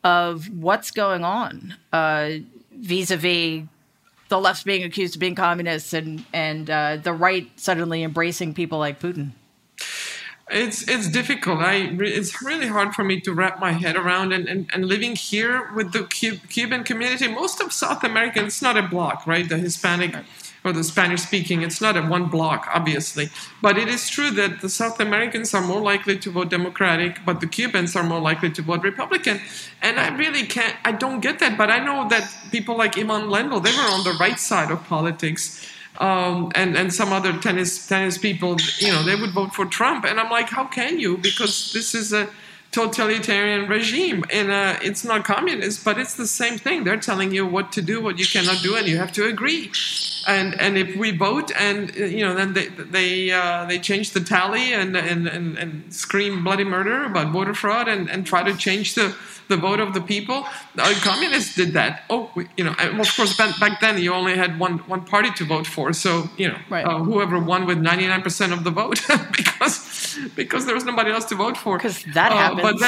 of what's going on vis-a-vis the left being accused of being communists and the right suddenly embracing people like Putin? It's difficult. It's really hard for me to wrap my head around. And living here with the Cuban community, most of South America, it's not a block, right? The Hispanic or the Spanish-speaking, it's not a one block, obviously. But it is true that the South Americans are more likely to vote Democratic, but the Cubans are more likely to vote Republican. And I don't get that. But I know that people like Ivan Lendl, they were on the right side of politics. And some other tennis people, you know, they would vote for Trump. And I'm like, how can you? Because this is a totalitarian regime. And it's not communist, but it's the same thing. They're telling you what to do, what you cannot do, and you have to agree. And if we vote, and, you know, then they change the tally and scream bloody murder about voter fraud and try to change the vote of the people. The communists did that. Of course, back then you only had one party to vote for. So, you know, right. Whoever won with 99% of the vote because there was nobody else to vote for. Because that happens. But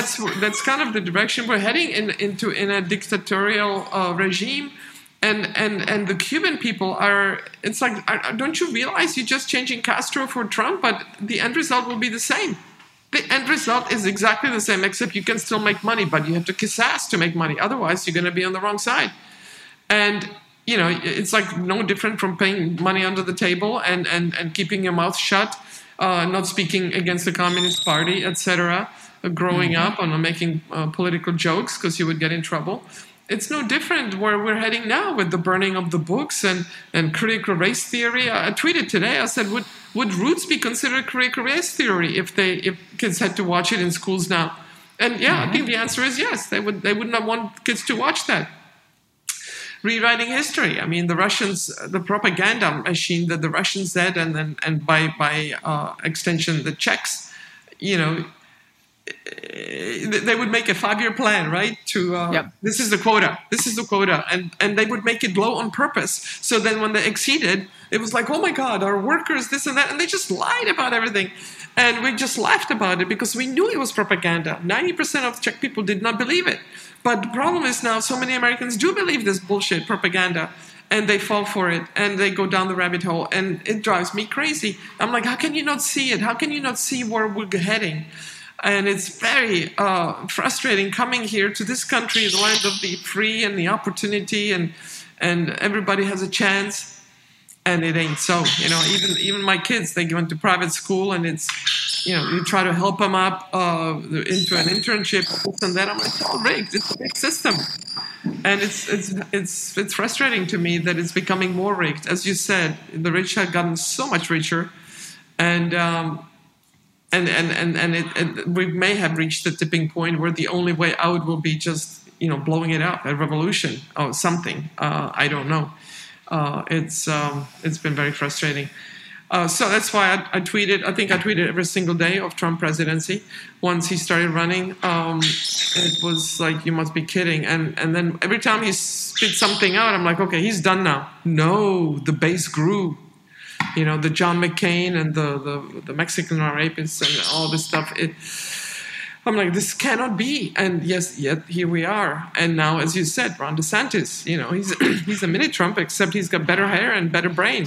that's kind of the direction we're heading into a dictatorial regime. And the Cuban people are, it's like, don't you realize you're just changing Castro for Trump, but the end result will be the same. The end result is exactly the same, except you can still make money, but you have to kiss ass to make money. Otherwise, you're going to be on the wrong side. And, you know, it's like no different from paying money under the table and keeping your mouth shut, not speaking against the Communist Party, etc., growing up and making political jokes because you would get in trouble. It's no different where we're heading now with the burning of the books and critical race theory. I tweeted today, I said, would Roots be considered critical race theory if kids had to watch it in schools now? And yeah, I think the answer is yes. They would not want kids to watch that. Rewriting history. I mean, the Russians, the propaganda machine that the Russians did, and by extension the Czechs, you know, they would make a 5-year plan, right? To this is the quota, and they would make it low on purpose. So then, when they exceeded, it was like, oh my God, our workers, this and that, and they just lied about everything, and we just laughed about it because we knew it was propaganda. 90% of Czech people did not believe it, but the problem is now so many Americans do believe this bullshit propaganda. And they fall for it, and they go down the rabbit hole, and it drives me crazy. I'm like, how can you not see it? How can you not see where we're heading? And it's very frustrating coming here to this country, the land of the free and the opportunity, and everybody has a chance, and it ain't so. You know, even my kids, they went to private school, and it's, you know, you try to help them up into an internship, and then I'm like, it's all rigged. It's a rigged system, and it's frustrating to me that it's becoming more rigged. As you said, the rich have gotten so much richer, And we may have reached the tipping point where the only way out will be just, you know, blowing it up, a revolution or something. I don't know. It's been very frustrating. So that's why I tweeted. I think I tweeted every single day of Trump presidency. Once he started running, it was like, you must be kidding. And then every time he spit something out, I'm like, okay, he's done now. No, the base grew. You know, the John McCain and the Mexican rapists and all this stuff. I'm like, this cannot be. And yes, yet here we are. And now, as you said, Ron DeSantis, you know, he's a mini Trump, except he's got better hair and better brain.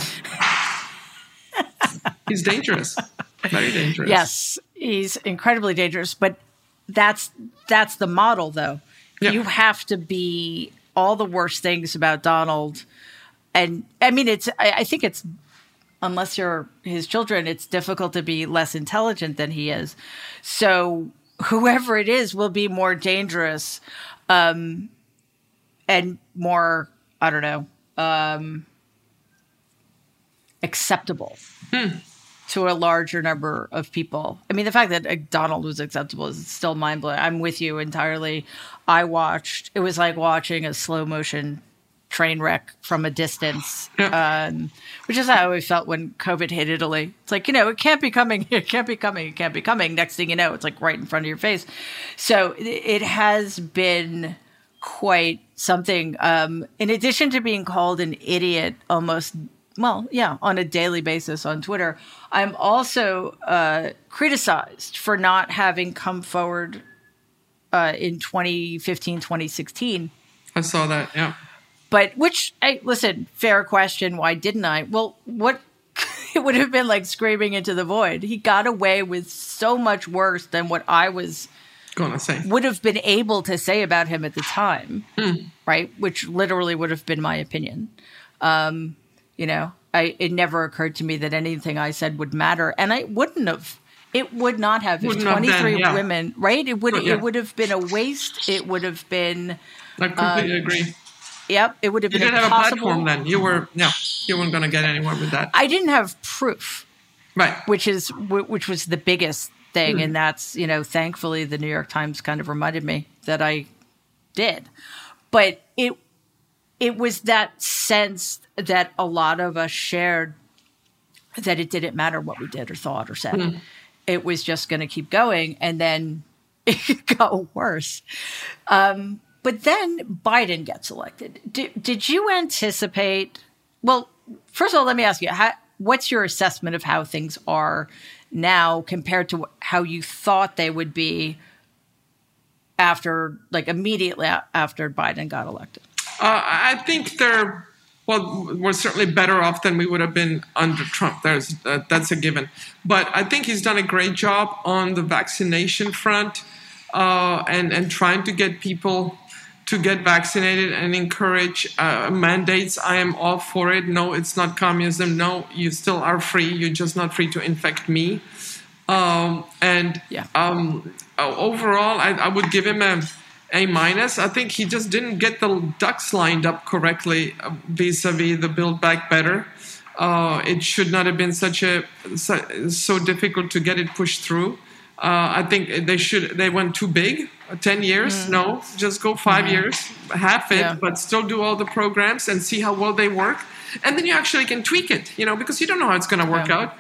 He's dangerous, very dangerous. Yes, he's incredibly dangerous. But that's the model, though. Yeah. You have to be all the worst things about Donald. And I mean, I think it's. Unless you're his children, it's difficult to be less intelligent than he is. So whoever it is will be more dangerous and more, I don't know, acceptable to a larger number of people. I mean, the fact that Donald was acceptable is still mind-blowing. I'm with you entirely. It was like watching a slow-motion train wreck from a distance, which is how we felt when COVID hit Italy. It's like, you know, it can't be coming. Next thing you know, it's like right in front of your face. So it has been quite something. In addition to being called an idiot on a daily basis on Twitter, I'm also criticized for not having come forward in 2015, 2016. I saw that, yeah. But which, I, listen, fair question. Why didn't I? Well, what it would have been like screaming into the void. He got away with so much worse than what I was going to say, would have been able to say about him at the time, right? Which literally would have been my opinion. You know, it never occurred to me that anything I said would matter, and I wouldn't have. It would not have. If 23 women, right? It would. It would have been a waste. It would have been. I completely agree. Yep, it would have been. You didn't have a platform then. You weren't going to get anywhere with that. I didn't have proof, right? Which was the biggest thing, and that's, you know, thankfully the New York Times kind of reminded me that I did, but it was that sense that a lot of us shared that it didn't matter what we did or thought or said, it was just going to keep going, and then it got worse. But then Biden gets elected. Did you anticipate? Well, first of all, let me ask you, what's your assessment of how things are now compared to how you thought they would be after, like, immediately after Biden got elected? I think we're certainly better off than we would have been under Trump. That's a given. But I think he's done a great job on the vaccination front, and trying to get people to get vaccinated and encourage mandates. I am all for it. No, it's not communism. No, you still are free. You're just not free to infect me. Overall, I would give him a minus. I think he just didn't get the ducks lined up correctly vis-a-vis the Build Back Better. It should not have been so difficult to get it pushed through. I think they went too big. 10 years? No, just go 5 years, half it, but still do all the programs and see how well they work. And then you actually can tweak it, you know, because you don't know how it's going to work out.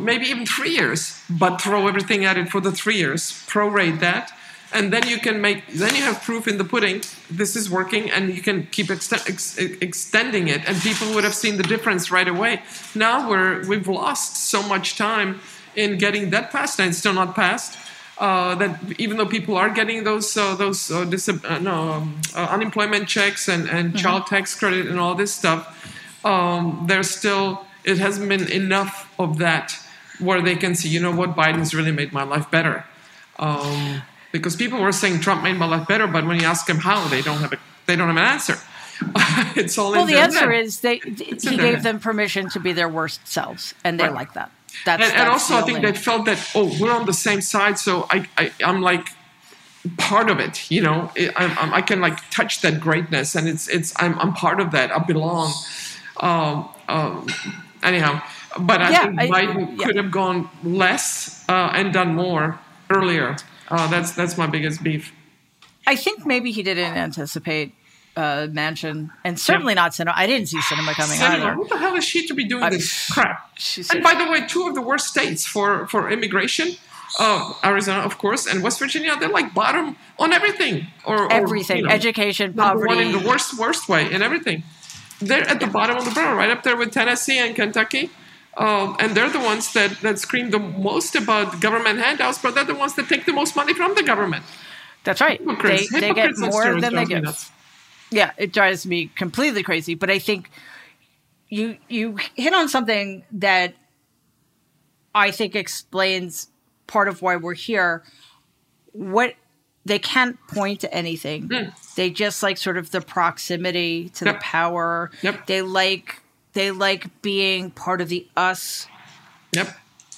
Maybe even 3 years, but throw everything at it for the 3 years, prorate that. And then then you have proof in the pudding. This is working, and you can keep extending it. And people would have seen the difference right away. Now we've lost so much time in getting that passed, and it's still not passed. That even though people are getting those unemployment checks and child tax credit and all this stuff, it hasn't been enough of that where they can see, you know what, Biden's really made my life better. Because people were saying Trump made my life better, but when you ask them how, they don't have an answer. It's all in their head. Well, the answer is he gave them permission to be their worst selves, and they like that. And also, I think they felt that, we're on the same side, so I'm like part of it, you know. I can like touch that greatness, and I'm part of that. I belong. Anyhow, but I think Biden could have gone less and done more earlier. That's my biggest beef. I think maybe he didn't anticipate Manchin, and certainly not Sinema. I didn't see Sinema coming either. Who the hell is she to be doing this crap? And by the way, two of the worst states for immigration, Arizona, of course, and West Virginia, they're like bottom on everything. Everything, you know, education, poverty. One in the worst way in everything. They're at the bottom of the barrel, right up there with Tennessee and Kentucky. And they're the ones that scream the most about government handouts, but they're the ones that take the most money from the government. That's right. They get more than they give. Yeah, it drives me completely crazy. But I think you hit on something that I think explains part of why we're here. What they can't point to anything. They just like sort of the proximity to the power. They like being part of the us,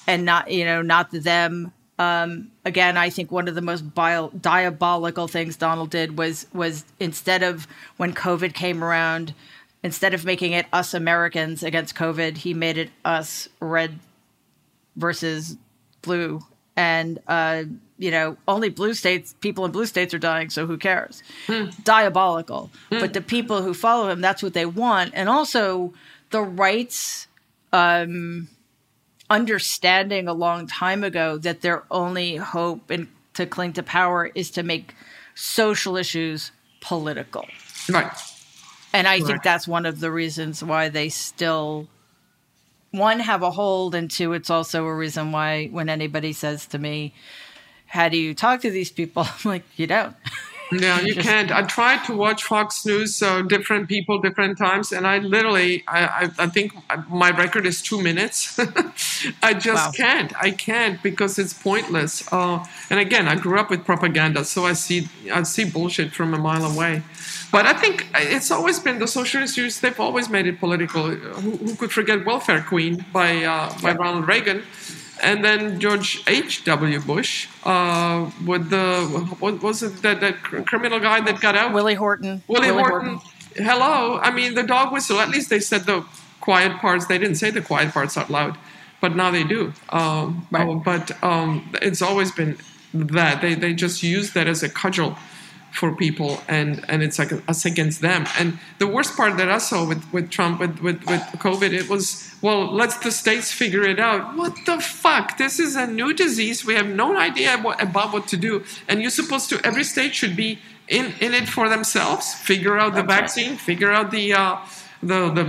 and not the them. Again, I think one of the most diabolical things Donald did was instead of, when COVID came around, instead of making it us Americans against COVID, he made it us red versus blue. And, only blue states, people in blue states are dying, so who cares? Diabolical. But the people who follow him, that's what they want. And also the rights understanding a long time ago that their only hope to cling to power is to make social issues political. Right. And I think that's one of the reasons why they still, one, have a hold, and two, it's also a reason why when anybody says to me, how do you talk to these people? I'm like, you don't. No, you can't. I tried to watch Fox News, so different people, different times. And I literally, I think my record is 2 minutes. I just can't. I can't because it's pointless. And again, I grew up with propaganda, so I see bullshit from a mile away. But I think it's always been the social issues. They've always made it political. Who could forget Welfare Queen by Ronald Reagan? And then George H.W. Bush with the, what was it, that criminal guy that got out? Willie Horton. Willie Horton. Hello. I mean, the dog whistle. At least they said the quiet parts. They didn't say the quiet parts out loud, but now they do. But it's always been that. They just use that as a cudgel for people, and it's like us against them. And the worst part that I saw with Trump, with COVID, it was, well, let the states figure it out. What the fuck? This is a new disease. We have no idea about what to do. And you're supposed to, every state should be in it for themselves, figure out the vaccine, figure out the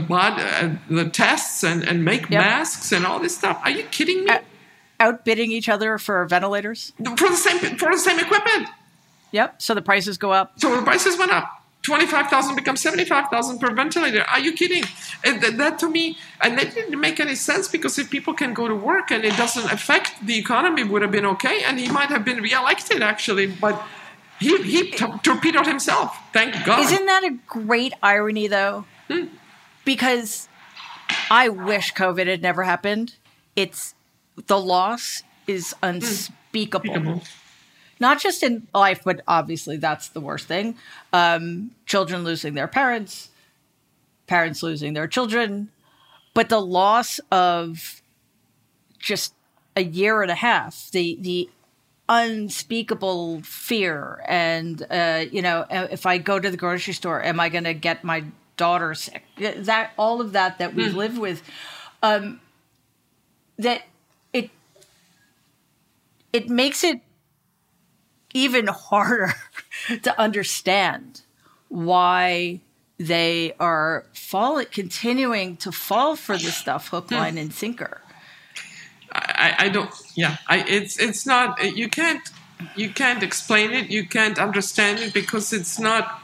blood, the tests, and make masks and all this stuff. Are you kidding me? Outbidding each other for ventilators? For the same equipment. Yep. So the prices go up. So the prices went up. $25,000 becomes $75,000 per ventilator. Are you kidding? That to me, and that didn't make any sense, because if people can go to work and it doesn't affect the economy, would have been okay. And he might have been reelected, actually, but he torpedoed himself. Thank God. Isn't that a great irony, though? Hmm. Because I wish COVID had never happened. The loss is unspeakable. Not just in life, but obviously that's the worst thing. Children losing their parents, parents losing their children. But the loss of just a year and a half, the unspeakable fear. And, if I go to the grocery store, am I going to get my daughter sick? That, all of that we've lived with, that it makes it even harder to understand why they are continuing to fall for this stuff, hook, line, and sinker. It's not, you can't explain it. You can't understand it because it's not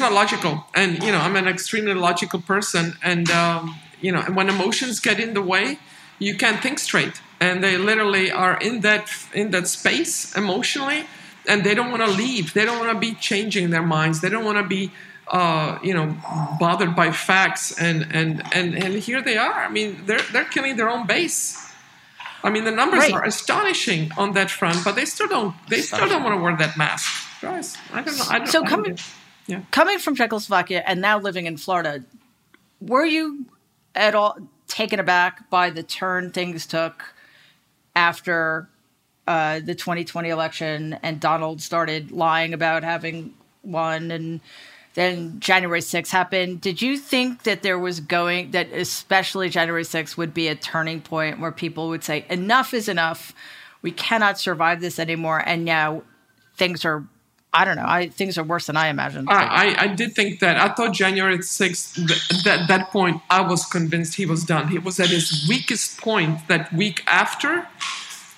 logical. And, I'm an extremely logical person. And, when emotions get in the way, you can't think straight. And they literally are in that space emotionally, and they don't want to leave. They don't want to be changing their minds. They don't want to be, bothered by facts. And here they are. I mean, they're killing their own base. I mean, the numbers are astonishing on that front, but they still don't want to wear that mask. Christ, I don't know. Coming from Czechoslovakia and now living in Florida, were you at all taken aback by the turn things took after the 2020 election, and Donald started lying about having won, and then January 6th happened? Did you think that especially January 6th would be a turning point where people would say, enough is enough, we cannot survive this anymore, and now things are, I don't know, things are worse than I imagined? I did think that. I thought January 6th, at that point, I was convinced he was done. He was at his weakest point that week after.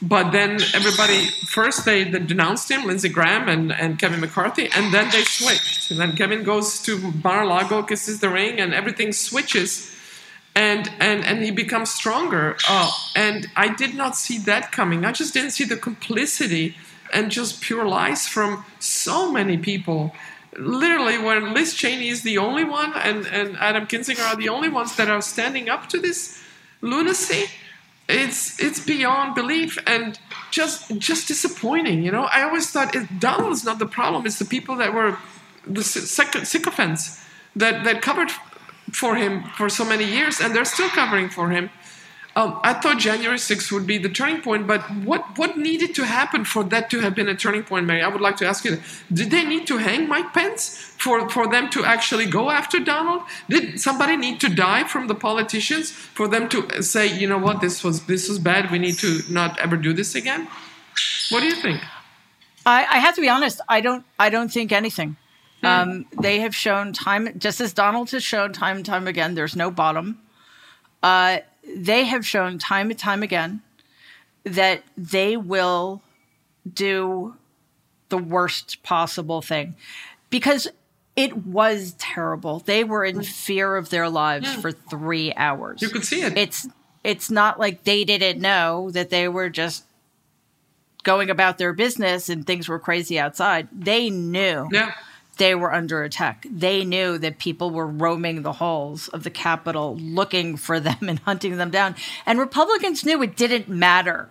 But then everybody, first they denounced him, Lindsey Graham and Kevin McCarthy, and then they switched. And then Kevin goes to Mar-a-Lago, kisses the ring, and everything switches. And he becomes stronger. And I did not see that coming. I just didn't see the complicity and just pure lies from so many people. Literally, when Liz Cheney is the only one and Adam Kinzinger are the only ones that are standing up to this lunacy, it's beyond belief and just disappointing. I always thought Donald's not the problem. It's the people that were the sycophants that covered for him for so many years, and they're still covering for him. I thought January 6th would be the turning point, but what needed to happen for that to have been a turning point, Mary? I would like to ask you, did they need to hang Mike Pence for them to actually go after Donald? Did somebody need to die from the politicians for them to say, you know what, this was bad, we need to not ever do this again? What do you think? I have to be honest, I don't think anything. They have shown time, just as Donald has shown time and time again, there's no bottom. They have shown time and time again that they will do the worst possible thing, because it was terrible. They were in fear of their lives for 3 hours. You could see it. It's not like they didn't know that they were just going about their business and things were crazy outside. They knew they were under attack. They knew that people were roaming the halls of the Capitol looking for them and hunting them down. And Republicans knew it didn't matter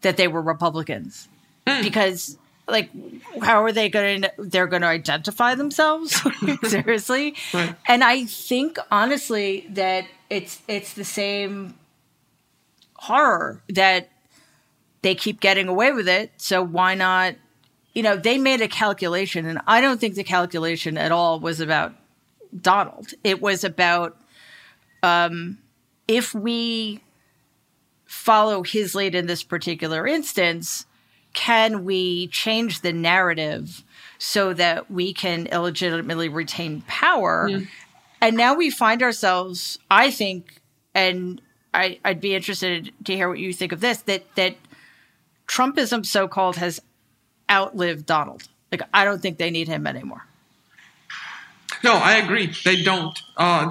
that they were Republicans because, like, how are they going to – they're going to identify themselves? Seriously? Right. And I think, honestly, that it's the same horror that they keep getting away with it, so why not – you know, they made a calculation, and I don't think the calculation at all was about Donald. It was about if we follow his lead in this particular instance – can we change the narrative so that we can illegitimately retain power? Yeah. And now we find ourselves, I think, and I'd be interested to hear what you think of this, that Trumpism, so-called, has outlived Donald. Like, I don't think they need him anymore. No, I agree. They don't.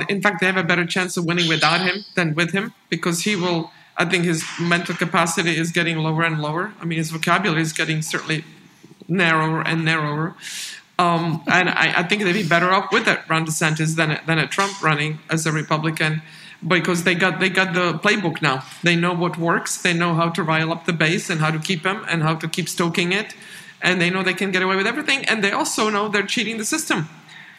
In fact, they have a better chance of winning without him than with him, because he will... I think his mental capacity is getting lower and lower. I mean, his vocabulary is getting certainly narrower and narrower. And I think they'd be better off with a Ron DeSantis than a Trump running as a Republican, because they got the playbook now. They know what works. They know how to rile up the base and how to keep them and how to keep stoking it. And they know they can get away with everything. And they also know they're cheating the system.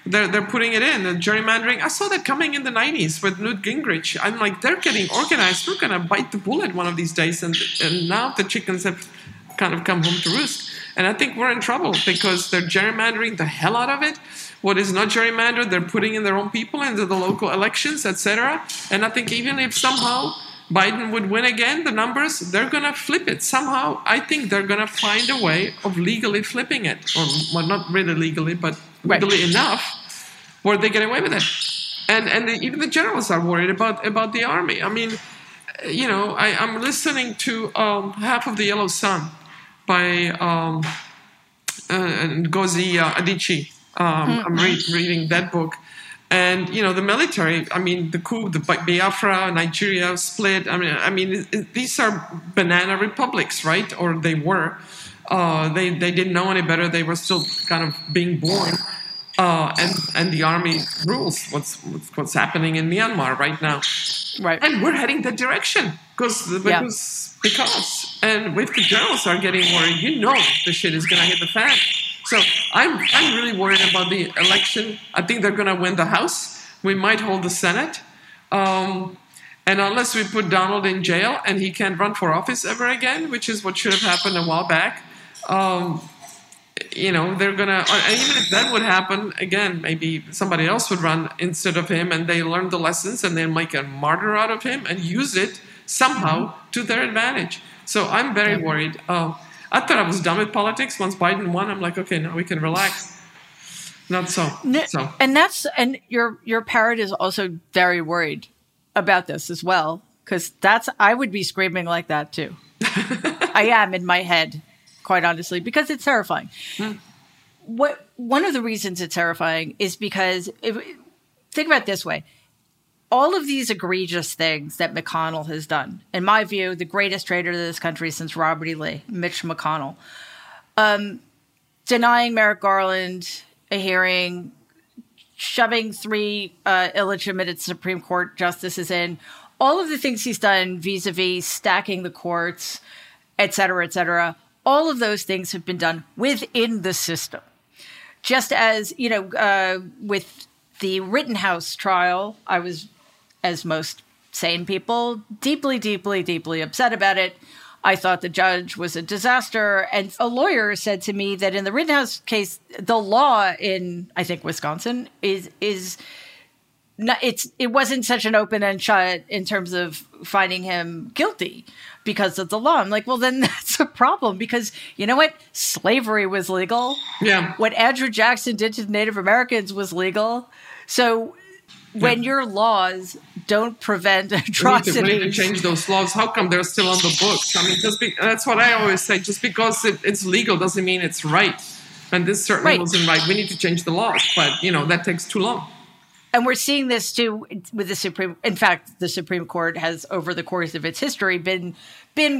They're putting it in, the gerrymandering. I saw that coming in the 90s with Newt Gingrich. I'm like, they're getting organized. We're going to bite the bullet one of these days. And now the chickens have kind of come home to roost. And I think we're in trouble because they're gerrymandering the hell out of it. What is not gerrymandered, they're putting in their own people into the local elections, etc. And I think even if somehow Biden would win again, the numbers, they're going to flip it. Somehow, I think they're going to find a way of legally flipping it. Or, well, not really legally, but... readily enough, where they get away with it, and even the generals are worried about the army. I mean, you know, I'm listening to Half of the Yellow Sun by Ngozi Adichie. I'm reading that book, and you know, the military. I mean, the coup, the Biafra, Nigeria split. I mean, these are banana republics, right? Or they were. They didn't know any better. They were still kind of being born. And the army rules what's happening in Myanmar right now. Right. And we're heading that direction because and if the generals are getting worried, you know the shit is going to hit the fan. So I'm really worried about the election. I think they're going to win the House. We might hold the Senate. And unless we put Donald in jail and he can't run for office ever again, which is what should have happened a while back, you know, they're going to... Even if that would happen, again, maybe somebody else would run instead of him, and they learn the lessons and they make a martyr out of him and use it somehow to their advantage. So I'm very worried. I thought I was done with politics. Once Biden won, I'm like, okay, now we can relax. Not so. And your parrot is also very worried about this as well, because I would be screaming like that too. I am in my head, quite honestly, because it's terrifying. One of the reasons it's terrifying is because, think about it this way, all of these egregious things that McConnell has done, in my view, the greatest traitor to this country since Robert E. Lee, Mitch McConnell, denying Merrick Garland a hearing, shoving three illegitimate Supreme Court justices in, all of the things he's done vis-a-vis stacking the courts, et cetera, all of those things have been done within the system. Just as, you know, with the Rittenhouse trial, I was, as most sane people, deeply, deeply, deeply upset about it. I thought the judge was a disaster. And a lawyer said to me that in the Rittenhouse case, the law in, I think, Wisconsin is not, it wasn't such an open and shut in terms of finding him guilty because of the law. I'm like, well, then that's a problem because, you know what? Slavery was legal. Yeah. What Andrew Jackson did to Native Americans was legal. So when your laws don't prevent atrocities. We need to change those laws. How come they're still on the books? I mean, that's what I always say. Just because it's legal doesn't mean it's right. And this certainly wasn't right. We need to change the laws, but, you know, that takes too long. And we're seeing this, too, with the Supreme – in fact, the Supreme Court has, over the course of its history, been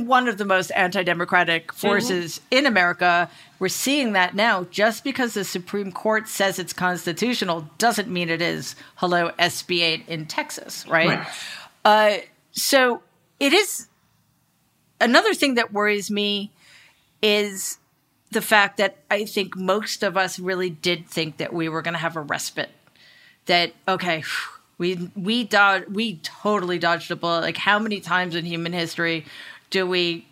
one of the most anti-democratic forces in America. We're seeing that now. Just because the Supreme Court says it's constitutional doesn't mean it is. Hello, SB8 in Texas, right? So it is – another thing that worries me is the fact that I think most of us really did think that we were going to have a respite. That, okay, we totally dodged a bullet. Like, how many times in human history do we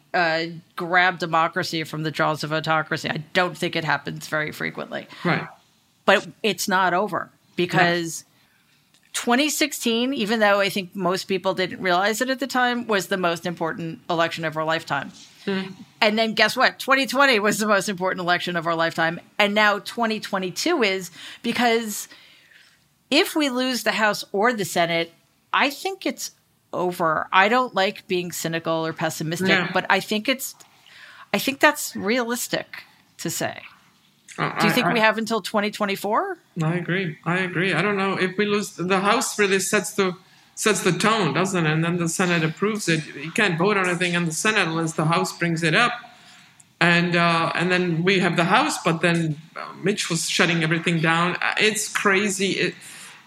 grab democracy from the jaws of autocracy? I don't think it happens very frequently. Right. But it's not over, because 2016, even though I think most people didn't realize it at the time, was the most important election of our lifetime. Mm-hmm. And then guess what? 2020 was the most important election of our lifetime. And now 2022 is, because – if we lose the House or the Senate, I think it's over. I don't like being cynical or pessimistic, but I think that's realistic to say. Do you think we have until 2024? I agree. I don't know if we lose the House. Really sets the tone, doesn't it? And then the Senate approves it. You can't vote on anything in the Senate unless the House brings it up. And then we have the House, but then Mitch was shutting everything down. It's crazy.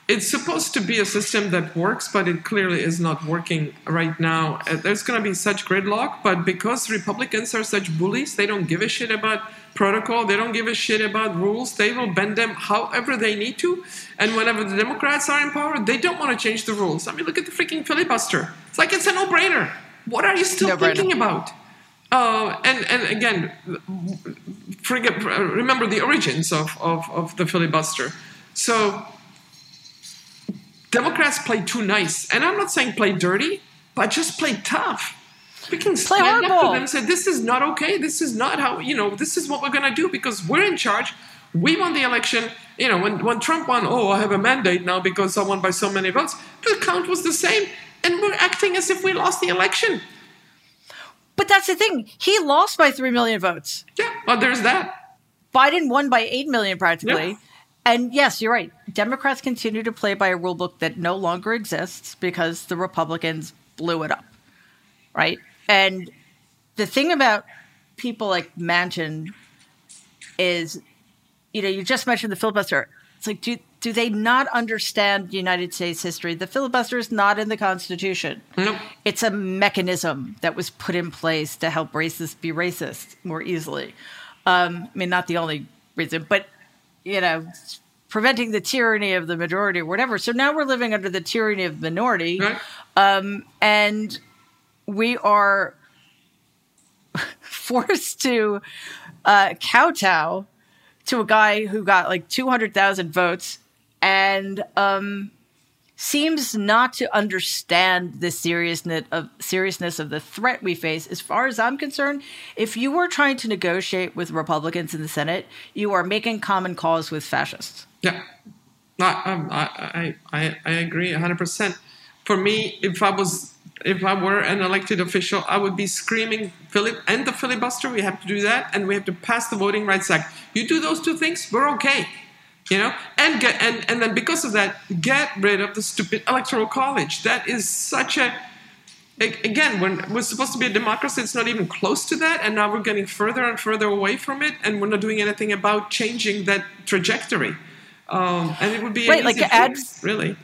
It's supposed to be a system that works, but it clearly is not working right now. There's going to be such gridlock, but because Republicans are such bullies, they don't give a shit about protocol. They don't give a shit about rules. They will bend them however they need to. And whenever the Democrats are in power, they don't want to change the rules. I mean, look at the freaking filibuster. It's like, it's a no-brainer. What are you still thinking about? And again, remember the origins of the filibuster. So Democrats play too nice. And I'm not saying play dirty, but just play tough. We can stand up to them and say, this is not okay. This is not how, this is what we're going to do because we're in charge. We won the election. You know, when Trump won, I have a mandate now because I won by so many votes. The count was the same. And we're acting as if we lost the election. But that's the thing. He lost by 3 million votes. Yeah, well, there's that. Biden won by 8 million practically. Yeah. And yes, you're right. Democrats continue to play by a rule book that no longer exists because the Republicans blew it up, right? And the thing about people like Manchin is, you just mentioned the filibuster. It's like, do they not understand United States history? The filibuster is not in the Constitution. Nope. It's a mechanism that was put in place to help racists be racist more easily. I mean, not the only reason, but, preventing the tyranny of the majority or whatever. So now we're living under the tyranny of the minority. Right. And we are forced to kowtow to a guy who got like 200,000 votes. And seems not to understand the seriousness of the threat we face. As far as I'm concerned, if you were trying to negotiate with Republicans in the Senate, you are making common cause with fascists. Yeah, I agree 100%. For me, if I were an elected official, I would be screaming, "Philip, end the filibuster! We have to do that, and we have to pass the Voting Rights Act. You do those two things, we're okay." And then because of that, get rid of the stupid electoral college. That is such again, when we're supposed to be a democracy, it's not even close to that. And now we're getting further and further away from it. And we're not doing anything about changing that trajectory. And it would be right, like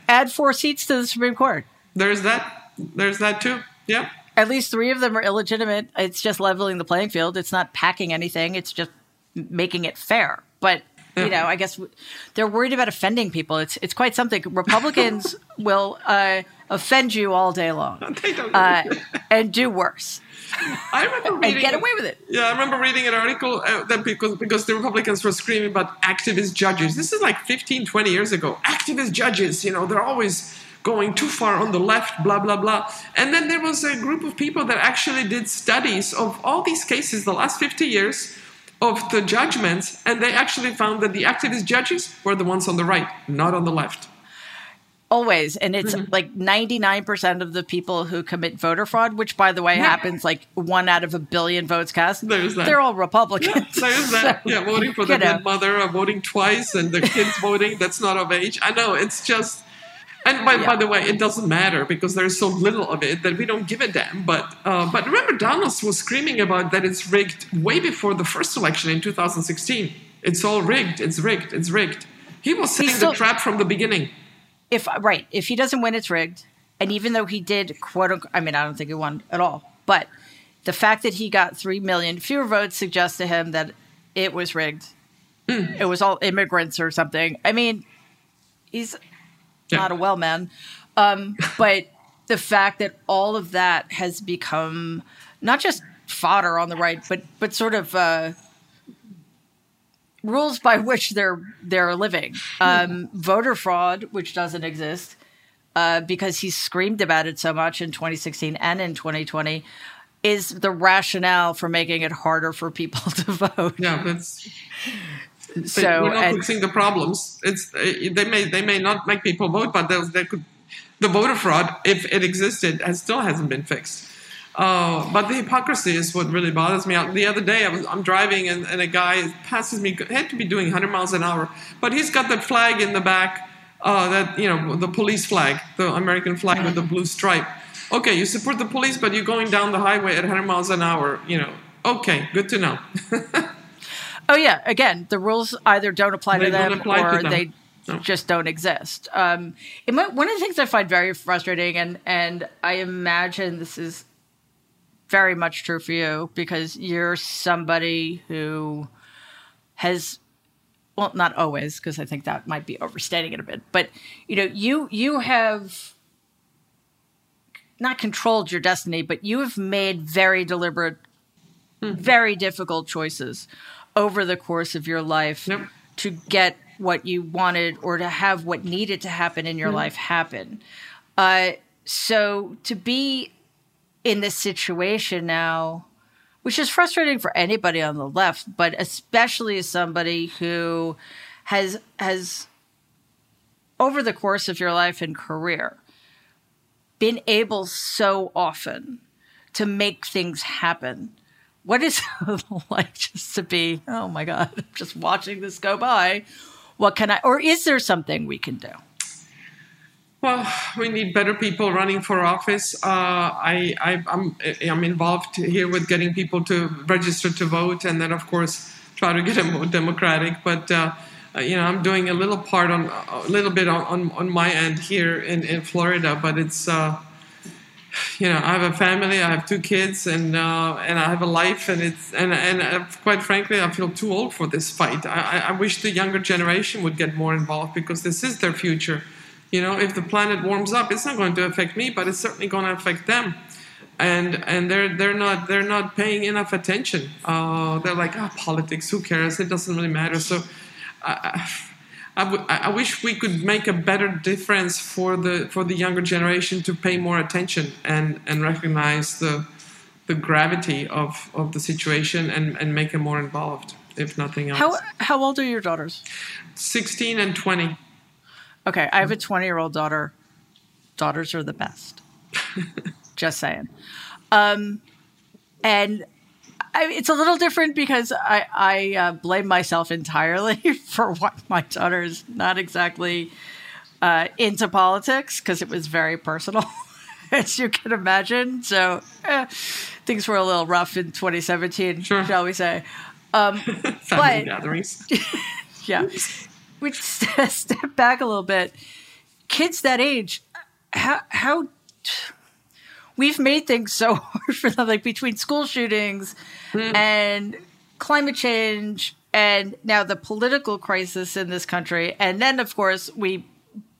add 4 seats to the Supreme Court. There's that too. Yeah. At least 3 of them are illegitimate. It's just leveling the playing field. It's not packing anything. It's just making it fair. But I guess they're worried about offending people. It's quite something. Republicans will offend you all day long and do worse. I remember reading and get away with it. Yeah, I remember reading an article that because the Republicans were screaming about activist judges. This is like 15, 20 years ago. Activist judges, they're always going too far on the left, blah, blah, blah. And then there was a group of people that actually did studies of all these cases the last 50 years of the judgments, and they actually found that the activist judges were the ones on the right, not on the left. Always. And it's like 99% of the people who commit voter fraud, which, by the way, happens like 1 out of 1 billion votes cast. They're all Republicans. Yeah, there's that. So, yeah, voting for the mother or voting twice and the kids voting that's not of age. I know. It's just. And by the way, it doesn't matter because there's so little of it that we don't give a damn. But remember, Donalds was screaming about that it's rigged way before the first election in 2016. It's all rigged. It's rigged. It's rigged. He was setting the trap from the beginning. If he doesn't win, it's rigged. And even though he did, quote unquote, I mean, I don't think he won at all. But the fact that he got 3 million fewer votes suggests to him that it was rigged. Mm. It was all immigrants or something. I mean, he's... not a well man. But the fact that all of that has become not just fodder on the right, but sort of rules by which they're living. Voter fraud, which doesn't exist, because he screamed about it so much in 2016 and in 2020, is the rationale for making it harder for people to vote. Yeah, that's... So, we're not fixing the problems. They may not make people vote, but the voter fraud, if it existed, still hasn't been fixed. But the hypocrisy is what really bothers me. The other day, I'm driving and a guy passes me. He had to be doing 100 miles an hour, but he's got that flag in the back, the police flag, the American flag with the blue stripe. Okay, you support the police, but you're going down the highway at 100 miles an hour. Okay, good to know. Oh, yeah. Again, the rules either don't apply to them or they just don't exist. One of the things I find very frustrating, and I imagine this is very much true for you because you're somebody who has, well, not always, because I think that might be overstating it a bit, but, you have not controlled your destiny, but you have made very deliberate, very difficult choices over the course of your life to get what you wanted or to have what needed to happen in your life happen. So to be in this situation now, which is frustrating for anybody on the left, but especially as somebody who has over the course of your life and career been able so often to make things happen. What is it like just to be, oh, my God, I'm just watching this go by? What can I – or is there something we can do? Well, we need better people running for office. I'm involved here with getting people to register to vote and then, of course, try to get them more democratic. But, I'm doing a little bit on my end here in Florida, but it's I have a family, I have 2 kids, and I have a life, and it's and quite frankly, I feel too old for this fight. I wish the younger generation would get more involved because this is their future. If the planet warms up, it's not going to affect me, but it's certainly going to affect them. And they're not paying enough attention. They're like, politics, who cares? It doesn't really matter. So. I wish we could make a better difference for the younger generation to pay more attention and recognize the gravity of the situation and make them more involved, if nothing else. How old are your daughters? 16 and 20. Okay, I have a 20-year-old daughter. Daughters are the best. Just saying. It's a little different because I blame myself entirely for why my daughter is not exactly into politics because it was very personal, as you can imagine. So things were a little rough in 2017, shall we say. Family gatherings. Yeah. We step back a little bit. Kids that age, how we've made things so hard for them, like between school shootings and climate change and now the political crisis in this country. And then, of course, we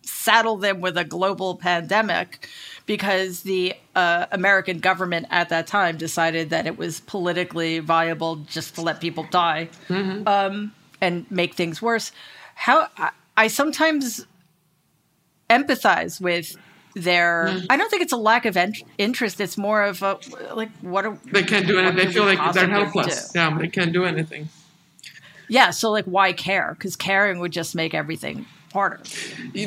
saddle them with a global pandemic because the American government at that time decided that it was politically viable just to let people die and make things worse. I sometimes empathize with I don't think it's a lack of interest. It's more of they can't do anything. They feel like they're helpless. Yeah, they can't do anything. Yeah, so why care? Because caring would just make everything harder.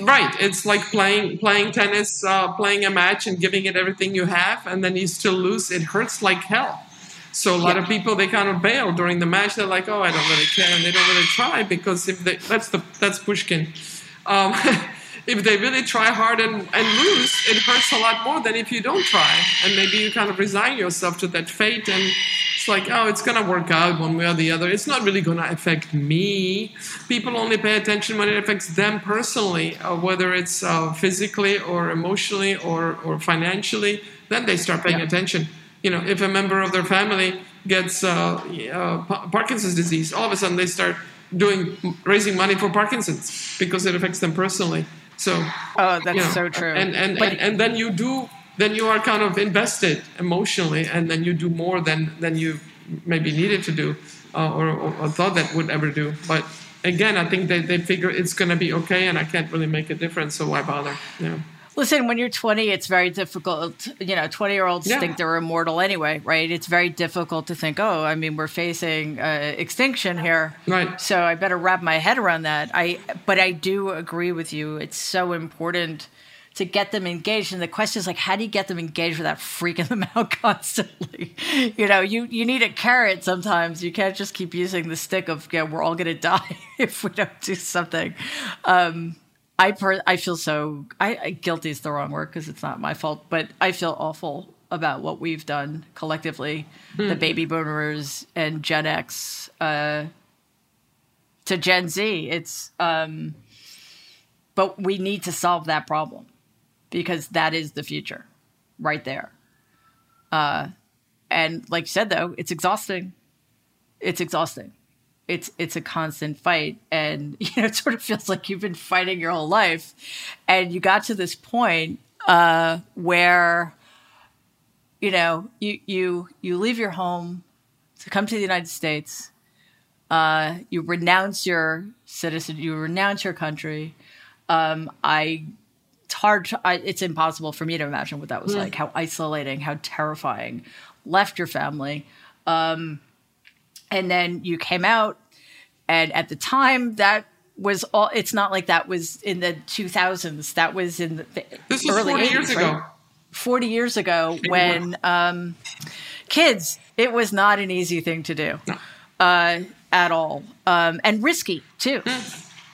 Right. It's like playing tennis, playing a match and giving it everything you have, and then you still lose. It hurts like hell. So a lot of people, they kind of bail during the match. They're like, oh, I don't really care, and they don't really try, because if they, that's Pushkin. If they really try hard and lose, it hurts a lot more than if you don't try. And maybe you kind of resign yourself to that fate, and it's like, oh, it's going to work out one way or the other. It's not really going to affect me. People only pay attention when it affects them personally, whether it's physically or emotionally or financially. Then they start paying attention. You know, if a member of their family gets Parkinson's disease, all of a sudden they start raising money for Parkinson's because it affects them personally. So that's so true. And then you do. Then you are kind of invested emotionally, and then you do more than you maybe needed to do or thought that would ever do. But again, I think they figure it's going to be okay, and I can't really make a difference, so why bother? Yeah. Listen, when you're 20, it's very difficult. You know, 20-year-olds think they're immortal anyway, right? It's very difficult to think, oh, I mean, we're facing extinction here. Right. So I better wrap my head around that. But I do agree with you. It's so important to get them engaged. And the question is, like, how do you get them engaged without freaking them out constantly? You know, you need a carrot sometimes. You can't just keep using the stick of, you know, we're all going to die if we don't do something. I feel so guilty is the wrong word because it's not my fault, but I feel awful about what we've done collectively, the baby boomers and Gen X to Gen Z. It's but we need to solve that problem because that is the future, right there. And like you said, though, it's exhausting. It's exhausting. It's a constant fight, and you know it sort of feels like you've been fighting your whole life, and you got to this point where you know you leave your home to come to the United States, you renounce your citizen, you renounce your country. It's impossible for me to imagine what that was like, how isolating, how terrifying. Left your family. And then you came out, and at the time, that was all. It's not like that was in the 2000s. That was in the early 40 80s, years ago. Right? 40 years ago, when kids, it was not an easy thing to do at all, and risky too,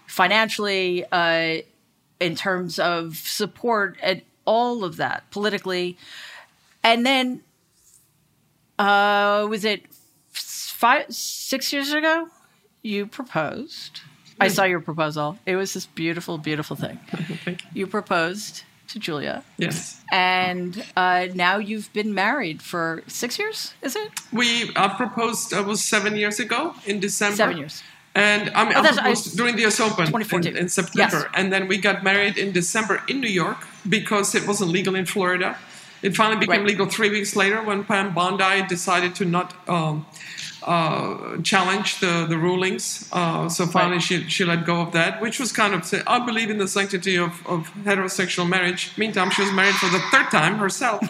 financially, in terms of support and all of that, politically. And then, was it 5-6 years ago, you proposed. I saw your proposal. It was this beautiful, beautiful thing. You proposed to Julia. Yes. And now you've been married for 6 years, is it? We proposed, it was 7 years ago in December. 7 years. And I proposed during the US Open in September. Yes. And then we got married in December in New York because it wasn't legal in Florida. It finally became legal 3 weeks later when Pam Bondi decided to not challenge the rulings. So finally she let go of that, which was kind of, I believe in the sanctity of heterosexual marriage. Meantime, she was married for the third time herself.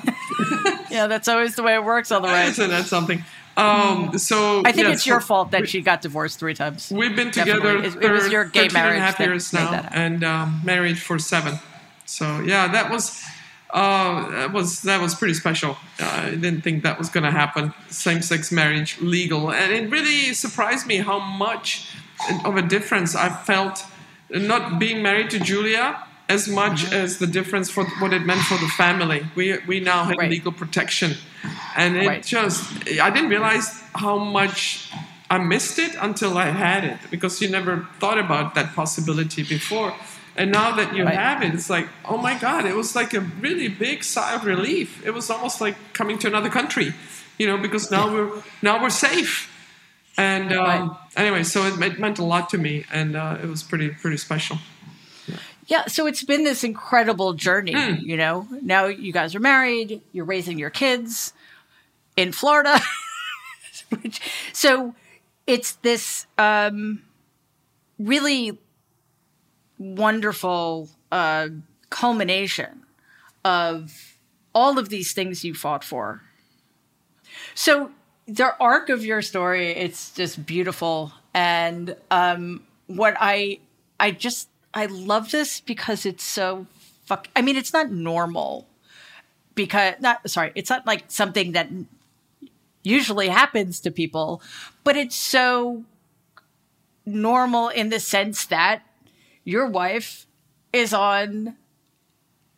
Yeah, that's always the way it works on the right. Isn't that something? So I think it's your fault that she got divorced three times. We've been together 13 and a half years now, and married for 7. So yeah, that was pretty special. I didn't think that was going to happen. Same-sex marriage, legal. And it really surprised me how much of a difference I felt not being married to Julia as much as the difference for what it meant for the family. We now have legal protection. And it I didn't realize how much I missed it until I had it, because you never thought about that possibility before. And now that you have it, it's like, oh my God, it was like a really big sigh of relief. It was almost like coming to another country, you know, because now we're safe. And anyway, so it meant a lot to me, and it was pretty special. Yeah, so it's been this incredible journey, you know. Now you guys are married, you're raising your kids in Florida. So it's this really wonderful culmination of all of these things you fought for. So the arc of your story, it's just beautiful. And what I just I love this because it's so I mean, it's not normal because it's not like something that usually happens to people, but it's so normal in the sense that your wife is on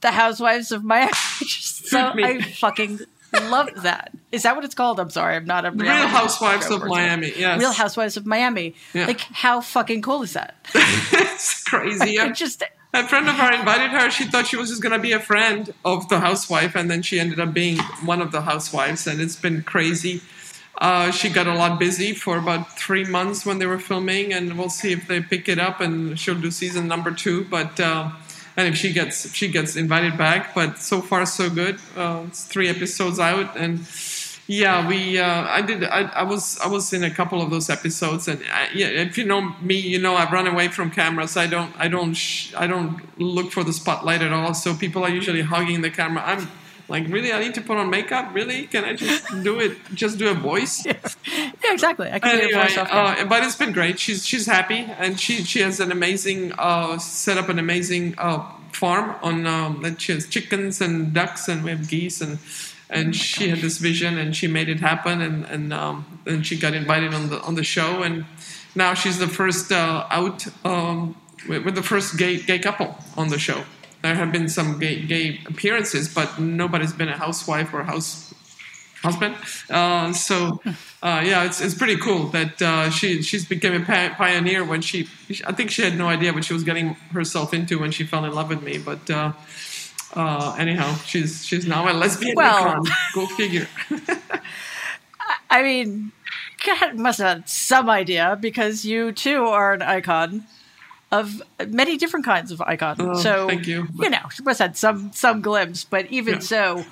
The Housewives of Miami. So I fucking love that. Is that what it's called? I'm sorry. I'm not a Real Housewives of Miami. Yes. Real Housewives of Miami. Yeah. Like, how fucking cool is that? It's crazy. Yeah. A friend of her invited her. She thought she was just going to be a friend of the housewife, and then she ended up being one of the housewives, and it's been crazy. She got a lot busy for about 3 months when they were filming, and we'll see if they pick it up, and she'll do season number 2. But and if she gets invited back, but so far so good. It's 3 episodes out, and yeah, we I was in a couple of those episodes, and yeah, if you know me, you know I've run away from cameras. I don't look for the spotlight at all. So people are usually hugging the camera. I'm like, really? I need to put on makeup? Really? Can I just do it? Just do a voice? Yeah, yeah, exactly. I can do a voice. But it's been great. She's happy, and she has an amazing set up an amazing farm on that she has chickens and ducks, and we have geese, and she had this vision, and she made it happen, and she got invited on the show, and now she's the first out with the first gay couple on the show. There have been some gay appearances, but nobody's been a housewife or husband. Yeah, it's pretty cool that she's became a pioneer when I think she had no idea what she was getting herself into when she fell in love with me. But anyhow, she's now a lesbian. Well, go figure. I mean, God must have had some idea, because you too are an icon. Of many different kinds of icons. So, thank you. You know, she must have had some glimpse, but even so,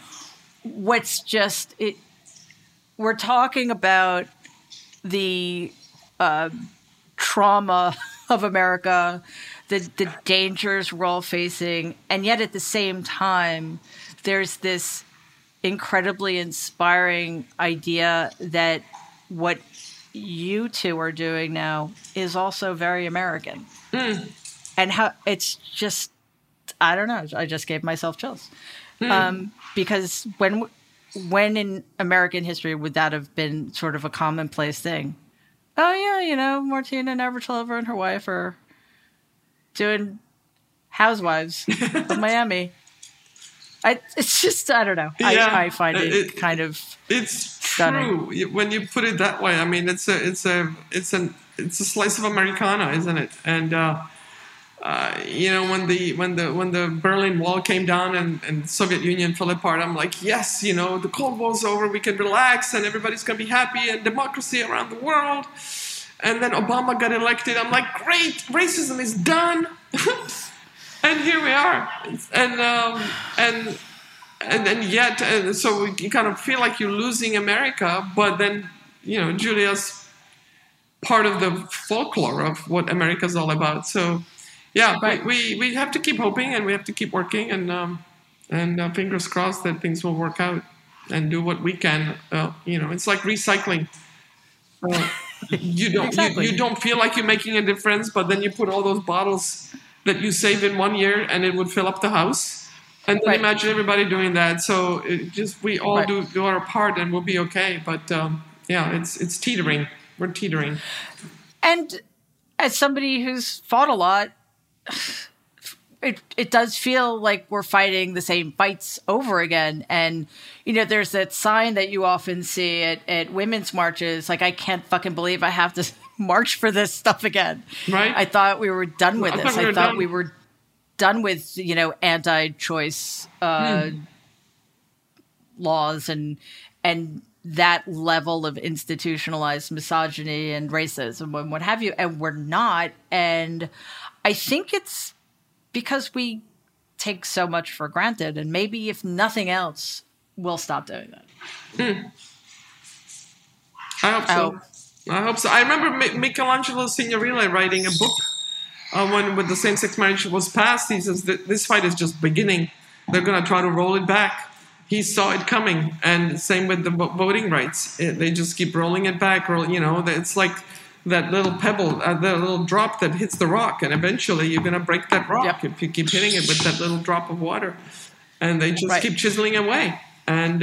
what's just it? We're talking about the trauma of America, the dangers we're all facing, and yet at the same time, there's this incredibly inspiring idea that what you two are doing now is also very American. And how it's just, I don't know, I just gave myself chills. Because when in American history would that have been sort of a commonplace thing? Oh yeah, you know, Martina Navratilova and her wife are doing Housewives of Miami. It's just, I don't know. Yeah, I find it kind of stunning. True when you put it that way. I mean, it's a slice of Americana, isn't it? And you know, when the Berlin Wall came down and Soviet Union fell apart, I'm like, yes, you know, the Cold War's over, we can relax, and everybody's gonna be happy, and democracy around the world. And then Obama got elected. I'm like, great, racism is done. And here we are, and yet, so you kind of feel like you're losing America, but then, you know, Julia's part of the folklore of what America's all about. So, yeah, right. we have to keep hoping, and we have to keep working, and fingers crossed that things will work out, and do what we can. You know, it's like recycling. You don't feel like you're making a difference, but then you put all those bottles that you save in 1 year, and it would fill up the house. And then imagine everybody doing that. So it just we all do our part, and we'll be okay. But yeah, it's teetering. We're teetering. And as somebody who's fought a lot, it does feel like we're fighting the same fights over again. And you know, there's that sign that you often see at women's marches, like, I can't fucking believe I have to march for this stuff again. Right. I thought we were done with this. I thought we were done with, you know, anti-choice laws and that level of institutionalized misogyny and racism and what have you. And we're not. And I think it's because we take so much for granted. And maybe if nothing else, we'll stop doing that. I hope so. I hope so. I remember Michelangelo Signorile writing a book when the same-sex marriage was passed. He says that this fight is just beginning. They're going to try to roll it back. He saw it coming, and same with the voting rights. They just keep rolling it back. You know, it's like that little pebble, the little drop that hits the rock, and eventually you're going to break that rock if you keep hitting it with that little drop of water. And they just keep chiseling away. And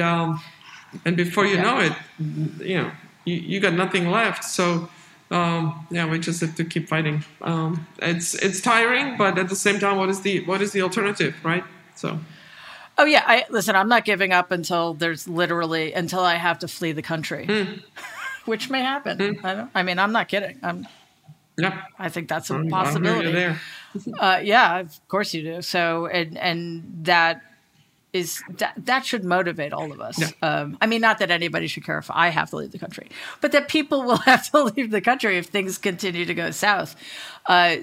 before you know it, you know, you got nothing left. So, we just have to keep fighting. It's tiring, but at the same time, what is the alternative, right? So. Oh, yeah. I'm not giving up until I have to flee the country, which may happen. I'm not kidding. I think that's a possibility. There. Yeah, of course you do. So, and that is that should motivate all of us. Yeah. Not that anybody should care if I have to leave the country, but that people will have to leave the country if things continue to go south.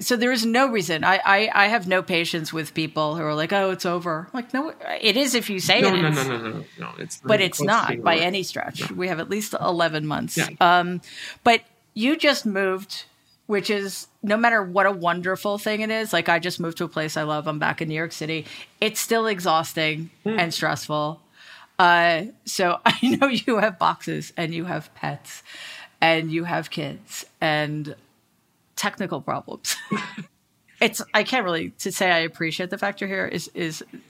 So there is no reason. I have no patience with people who are like, "Oh, it's over." Like, no, it is if you say it. No. It's but it's not by any stretch. No. We have at least 11 months. Yeah. But you just moved, which is no matter what a wonderful thing it is. Like I just moved to a place I love. I'm back in New York City. It's still exhausting and stressful. So I know you have boxes and you have pets and you have kids and technical problems. I can't really to say I appreciate the fact you're here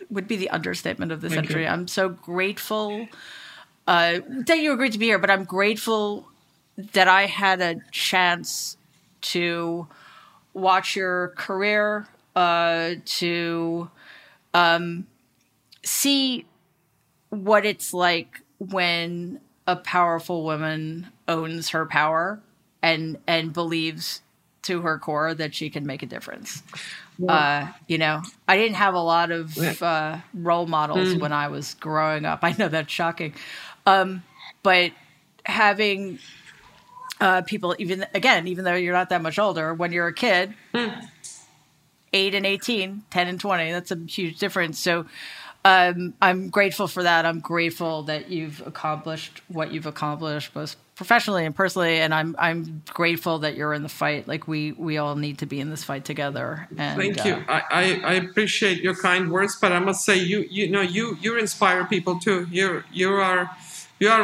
would be the understatement of the century. You. I'm so grateful that you agreed to be here, but I'm grateful that I had a chance to watch your career, to see what it's like when a powerful woman owns her power and believes to her core that she can make a difference. Yeah. I didn't have a lot of role models when I was growing up. I know that's shocking. But having people, even though you're not that much older, when you're a kid, 8 and 18, 10 and 20, that's a huge difference. So I'm grateful for that. I'm grateful that you've accomplished what you've accomplished, both professionally and personally, and I'm grateful that you're in the fight. Like we all need to be in this fight together. And, thank you. I appreciate your kind words, but I must say you inspire people too. You are a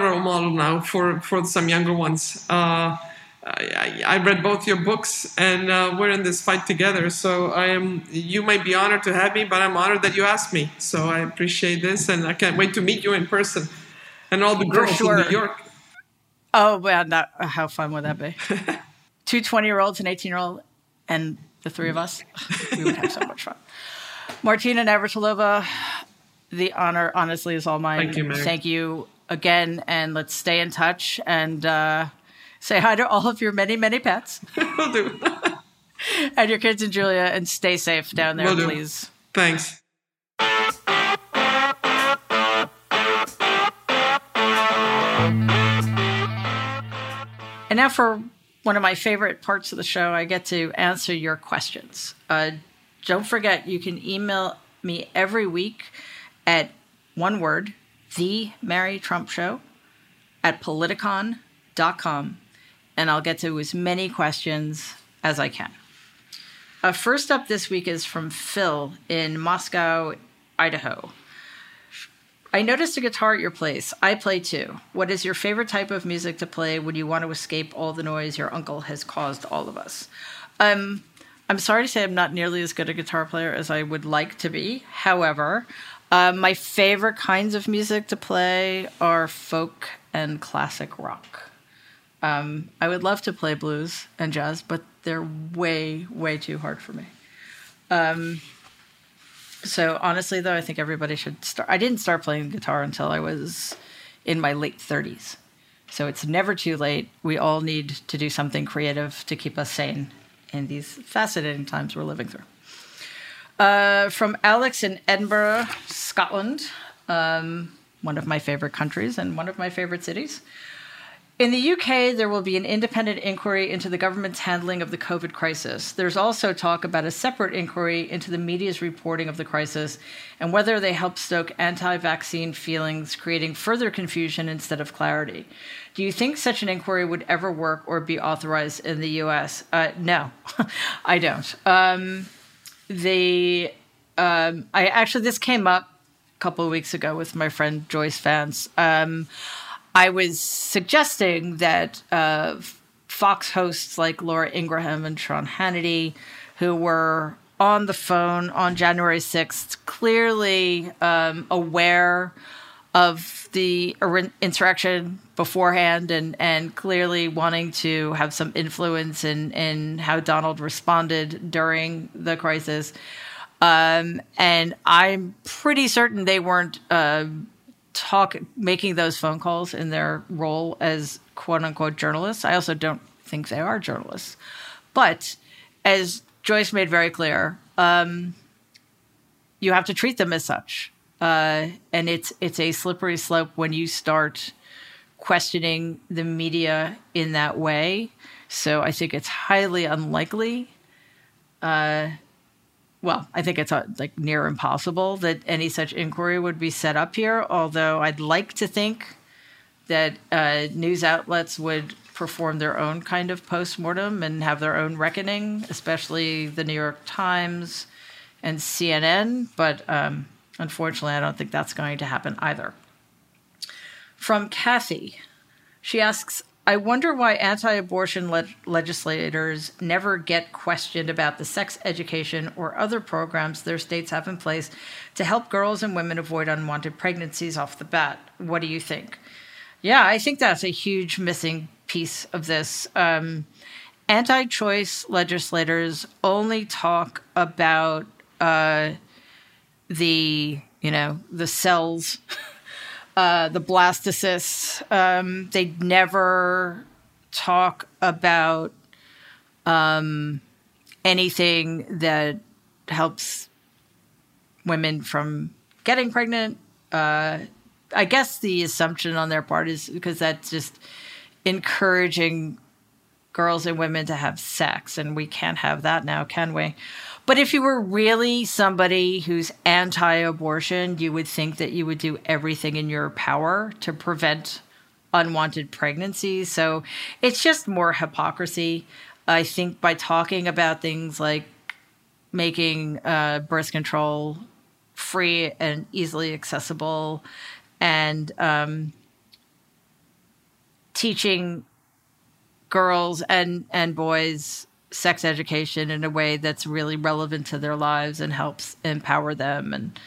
role model now for some younger ones. I read both your books, and we're in this fight together. So you might be honored to have me, but I'm honored that you asked me. So I appreciate this, and I can't wait to meet you in person and all the girls in New York. Oh, man, how fun would that be? 2 20-year-olds, an 18-year-old, and the three of us. We would have so much fun. Martina Navratilova, the honor, honestly, is all mine. Thank you, Mary. Thank you again, and let's stay in touch and say hi to all of your many, many pets. Will do. And your kids and Julia, and stay safe down there, please. Thanks. And now for one of my favorite parts of the show, I get to answer your questions. Don't forget, you can email me every week at one word, The Mary Trump Show at politicon.com, and I'll get to as many questions as I can. First up this week is from Phil in Moscow, Idaho. I noticed a guitar at your place. I play too. What is your favorite type of music to play when you want to escape all the noise your uncle has caused all of us? I'm sorry to say I'm not nearly as good a guitar player as I would like to be. However, my favorite kinds of music to play are folk and classic rock. I would love to play blues and jazz, but they're way, way too hard for me. So honestly, though, I think everybody should start. I didn't start playing guitar until I was in my late 30s. So it's never too late. We all need to do something creative to keep us sane in these fascinating times we're living through. From Alex in Edinburgh, Scotland, one of my favorite countries and one of my favorite cities. In the UK, there will be an independent inquiry into the government's handling of the COVID crisis. There's also talk about a separate inquiry into the media's reporting of the crisis and whether they help stoke anti-vaccine feelings, creating further confusion instead of clarity. Do you think such an inquiry would ever work or be authorized in the US? No, I don't. This came up a couple of weeks ago with my friend Joyce Vance. I was suggesting that Fox hosts like Laura Ingraham and Sean Hannity, who were on the phone on January 6th, clearly aware of the insurrection beforehand and clearly wanting to have some influence in how Donald responded during the crisis. And I'm pretty certain they weren't making those phone calls in their role as quote-unquote journalists. I also don't think they are journalists. But as Joyce made very clear, you have to treat them as such. And it's a slippery slope when you start questioning the media in that way. So I think it's highly unlikely. Well, I think it's like near impossible that any such inquiry would be set up here. Although I'd like to think that news outlets would perform their own kind of postmortem and have their own reckoning, especially the New York Times and CNN. But unfortunately, I don't think that's going to happen either. From Kathy, she asks, I wonder why anti-abortion legislators never get questioned about the sex education or other programs their states have in place to help girls and women avoid unwanted pregnancies off the bat. What do you think? Yeah, I think that's a huge missing piece of this. Anti-choice legislators only talk about the cells, the blastocysts. They never talk about anything that helps women from getting pregnant. I guess the assumption on their part is because that's just encouraging girls and women to have sex, and we can't have that now, can we? But if you were really somebody who's anti-abortion, you would think that you would do everything in your power to prevent unwanted pregnancies. So it's just more hypocrisy. I think by talking about things like making birth control free and easily accessible and teaching girls and boys sex education in a way that's really relevant to their lives and helps empower them. And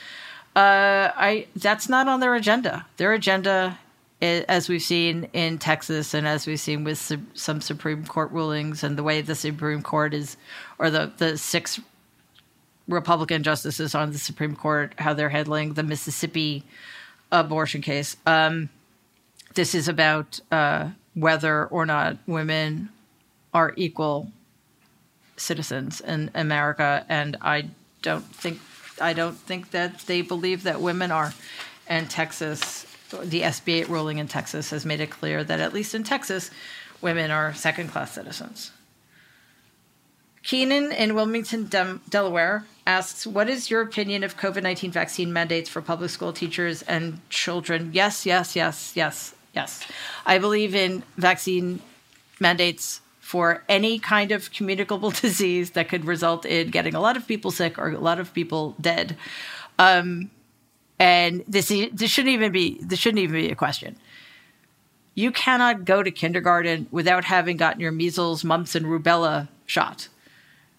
that's not on their agenda. Their agenda, as we've seen in Texas and as we've seen with some Supreme Court rulings and the way the Supreme Court is, or the six Republican justices on the Supreme Court, how they're handling the Mississippi abortion case. This is about whether or not women are equal citizens in America, and I don't think that they believe that women are. And Texas, the SB8 ruling in Texas has made it clear that at least in Texas, women are second-class citizens. Keenan in Wilmington, Delaware asks, what is your opinion of COVID-19 vaccine mandates for public school teachers and children? Yes, yes, yes, yes, yes. I believe in vaccine mandates for any kind of communicable disease that could result in getting a lot of people sick or a lot of people dead. And this shouldn't even be a question. You cannot go to kindergarten without having gotten your measles, mumps, and rubella shot.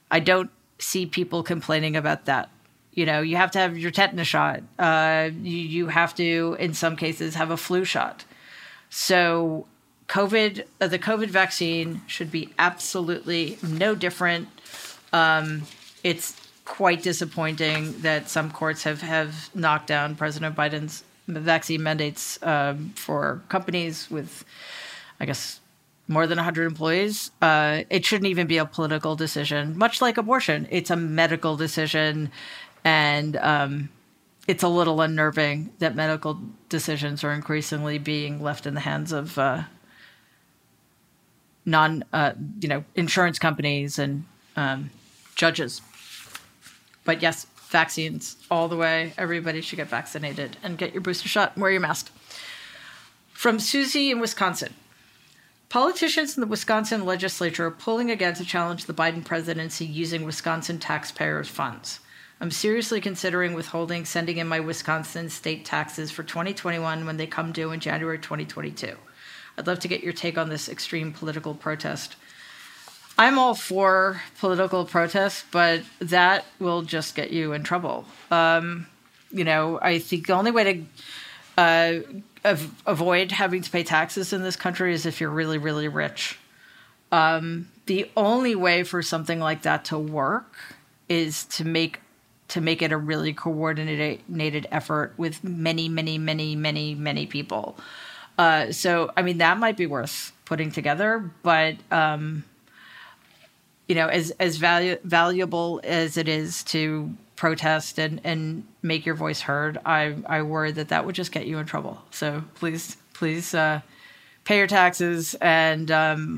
I don't see people complaining about that. You know, you have to have your tetanus shot. You have to, in some cases, have a flu shot. So the COVID vaccine should be absolutely no different. It's quite disappointing that some courts have knocked down President Biden's vaccine mandates for companies with, I guess, more than 100 employees. It shouldn't even be a political decision, much like abortion. It's a medical decision, and it's a little unnerving that medical decisions are increasingly being left in the hands of insurance companies and judges. But yes, vaccines all the way. Everybody should get vaccinated and get your booster shot and wear your mask. From Susie in Wisconsin. Politicians in the Wisconsin legislature are pulling again to challenge the Biden presidency using Wisconsin taxpayers' funds. I'm seriously considering withholding sending in my Wisconsin state taxes for 2021 when they come due in January 2022. I'd love to get your take on this extreme political protest. I'm all for political protest, but that will just get you in trouble. You know, I think the only way to avoid having to pay taxes in this country is if you're really, really rich. The only way for something like that to work is to make it a really coordinated effort with many people. So, I mean, that might be worth putting together, but you know, as valuable as it is to protest and make your voice heard, I worry that would just get you in trouble. So please pay your taxes, and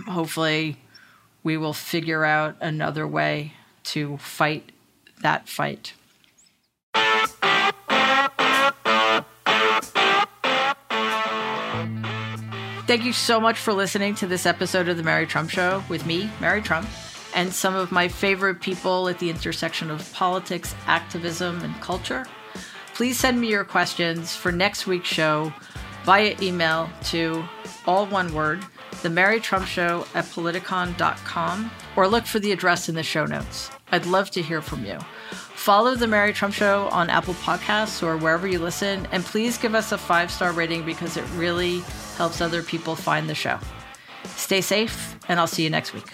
hopefully we will figure out another way to fight that fight. Thank you so much for listening to this episode of The Mary Trump Show with me, Mary Trump, and some of my favorite people at the intersection of politics, activism, and culture. Please send me your questions for next week's show via email to, all one word, themarytrumpshow@politicon.com, or look for the address in the show notes. I'd love to hear from you. Follow The Mary Trump Show on Apple Podcasts or wherever you listen, and please give us a 5-star rating because it really helps other people find the show. Stay safe, and I'll see you next week.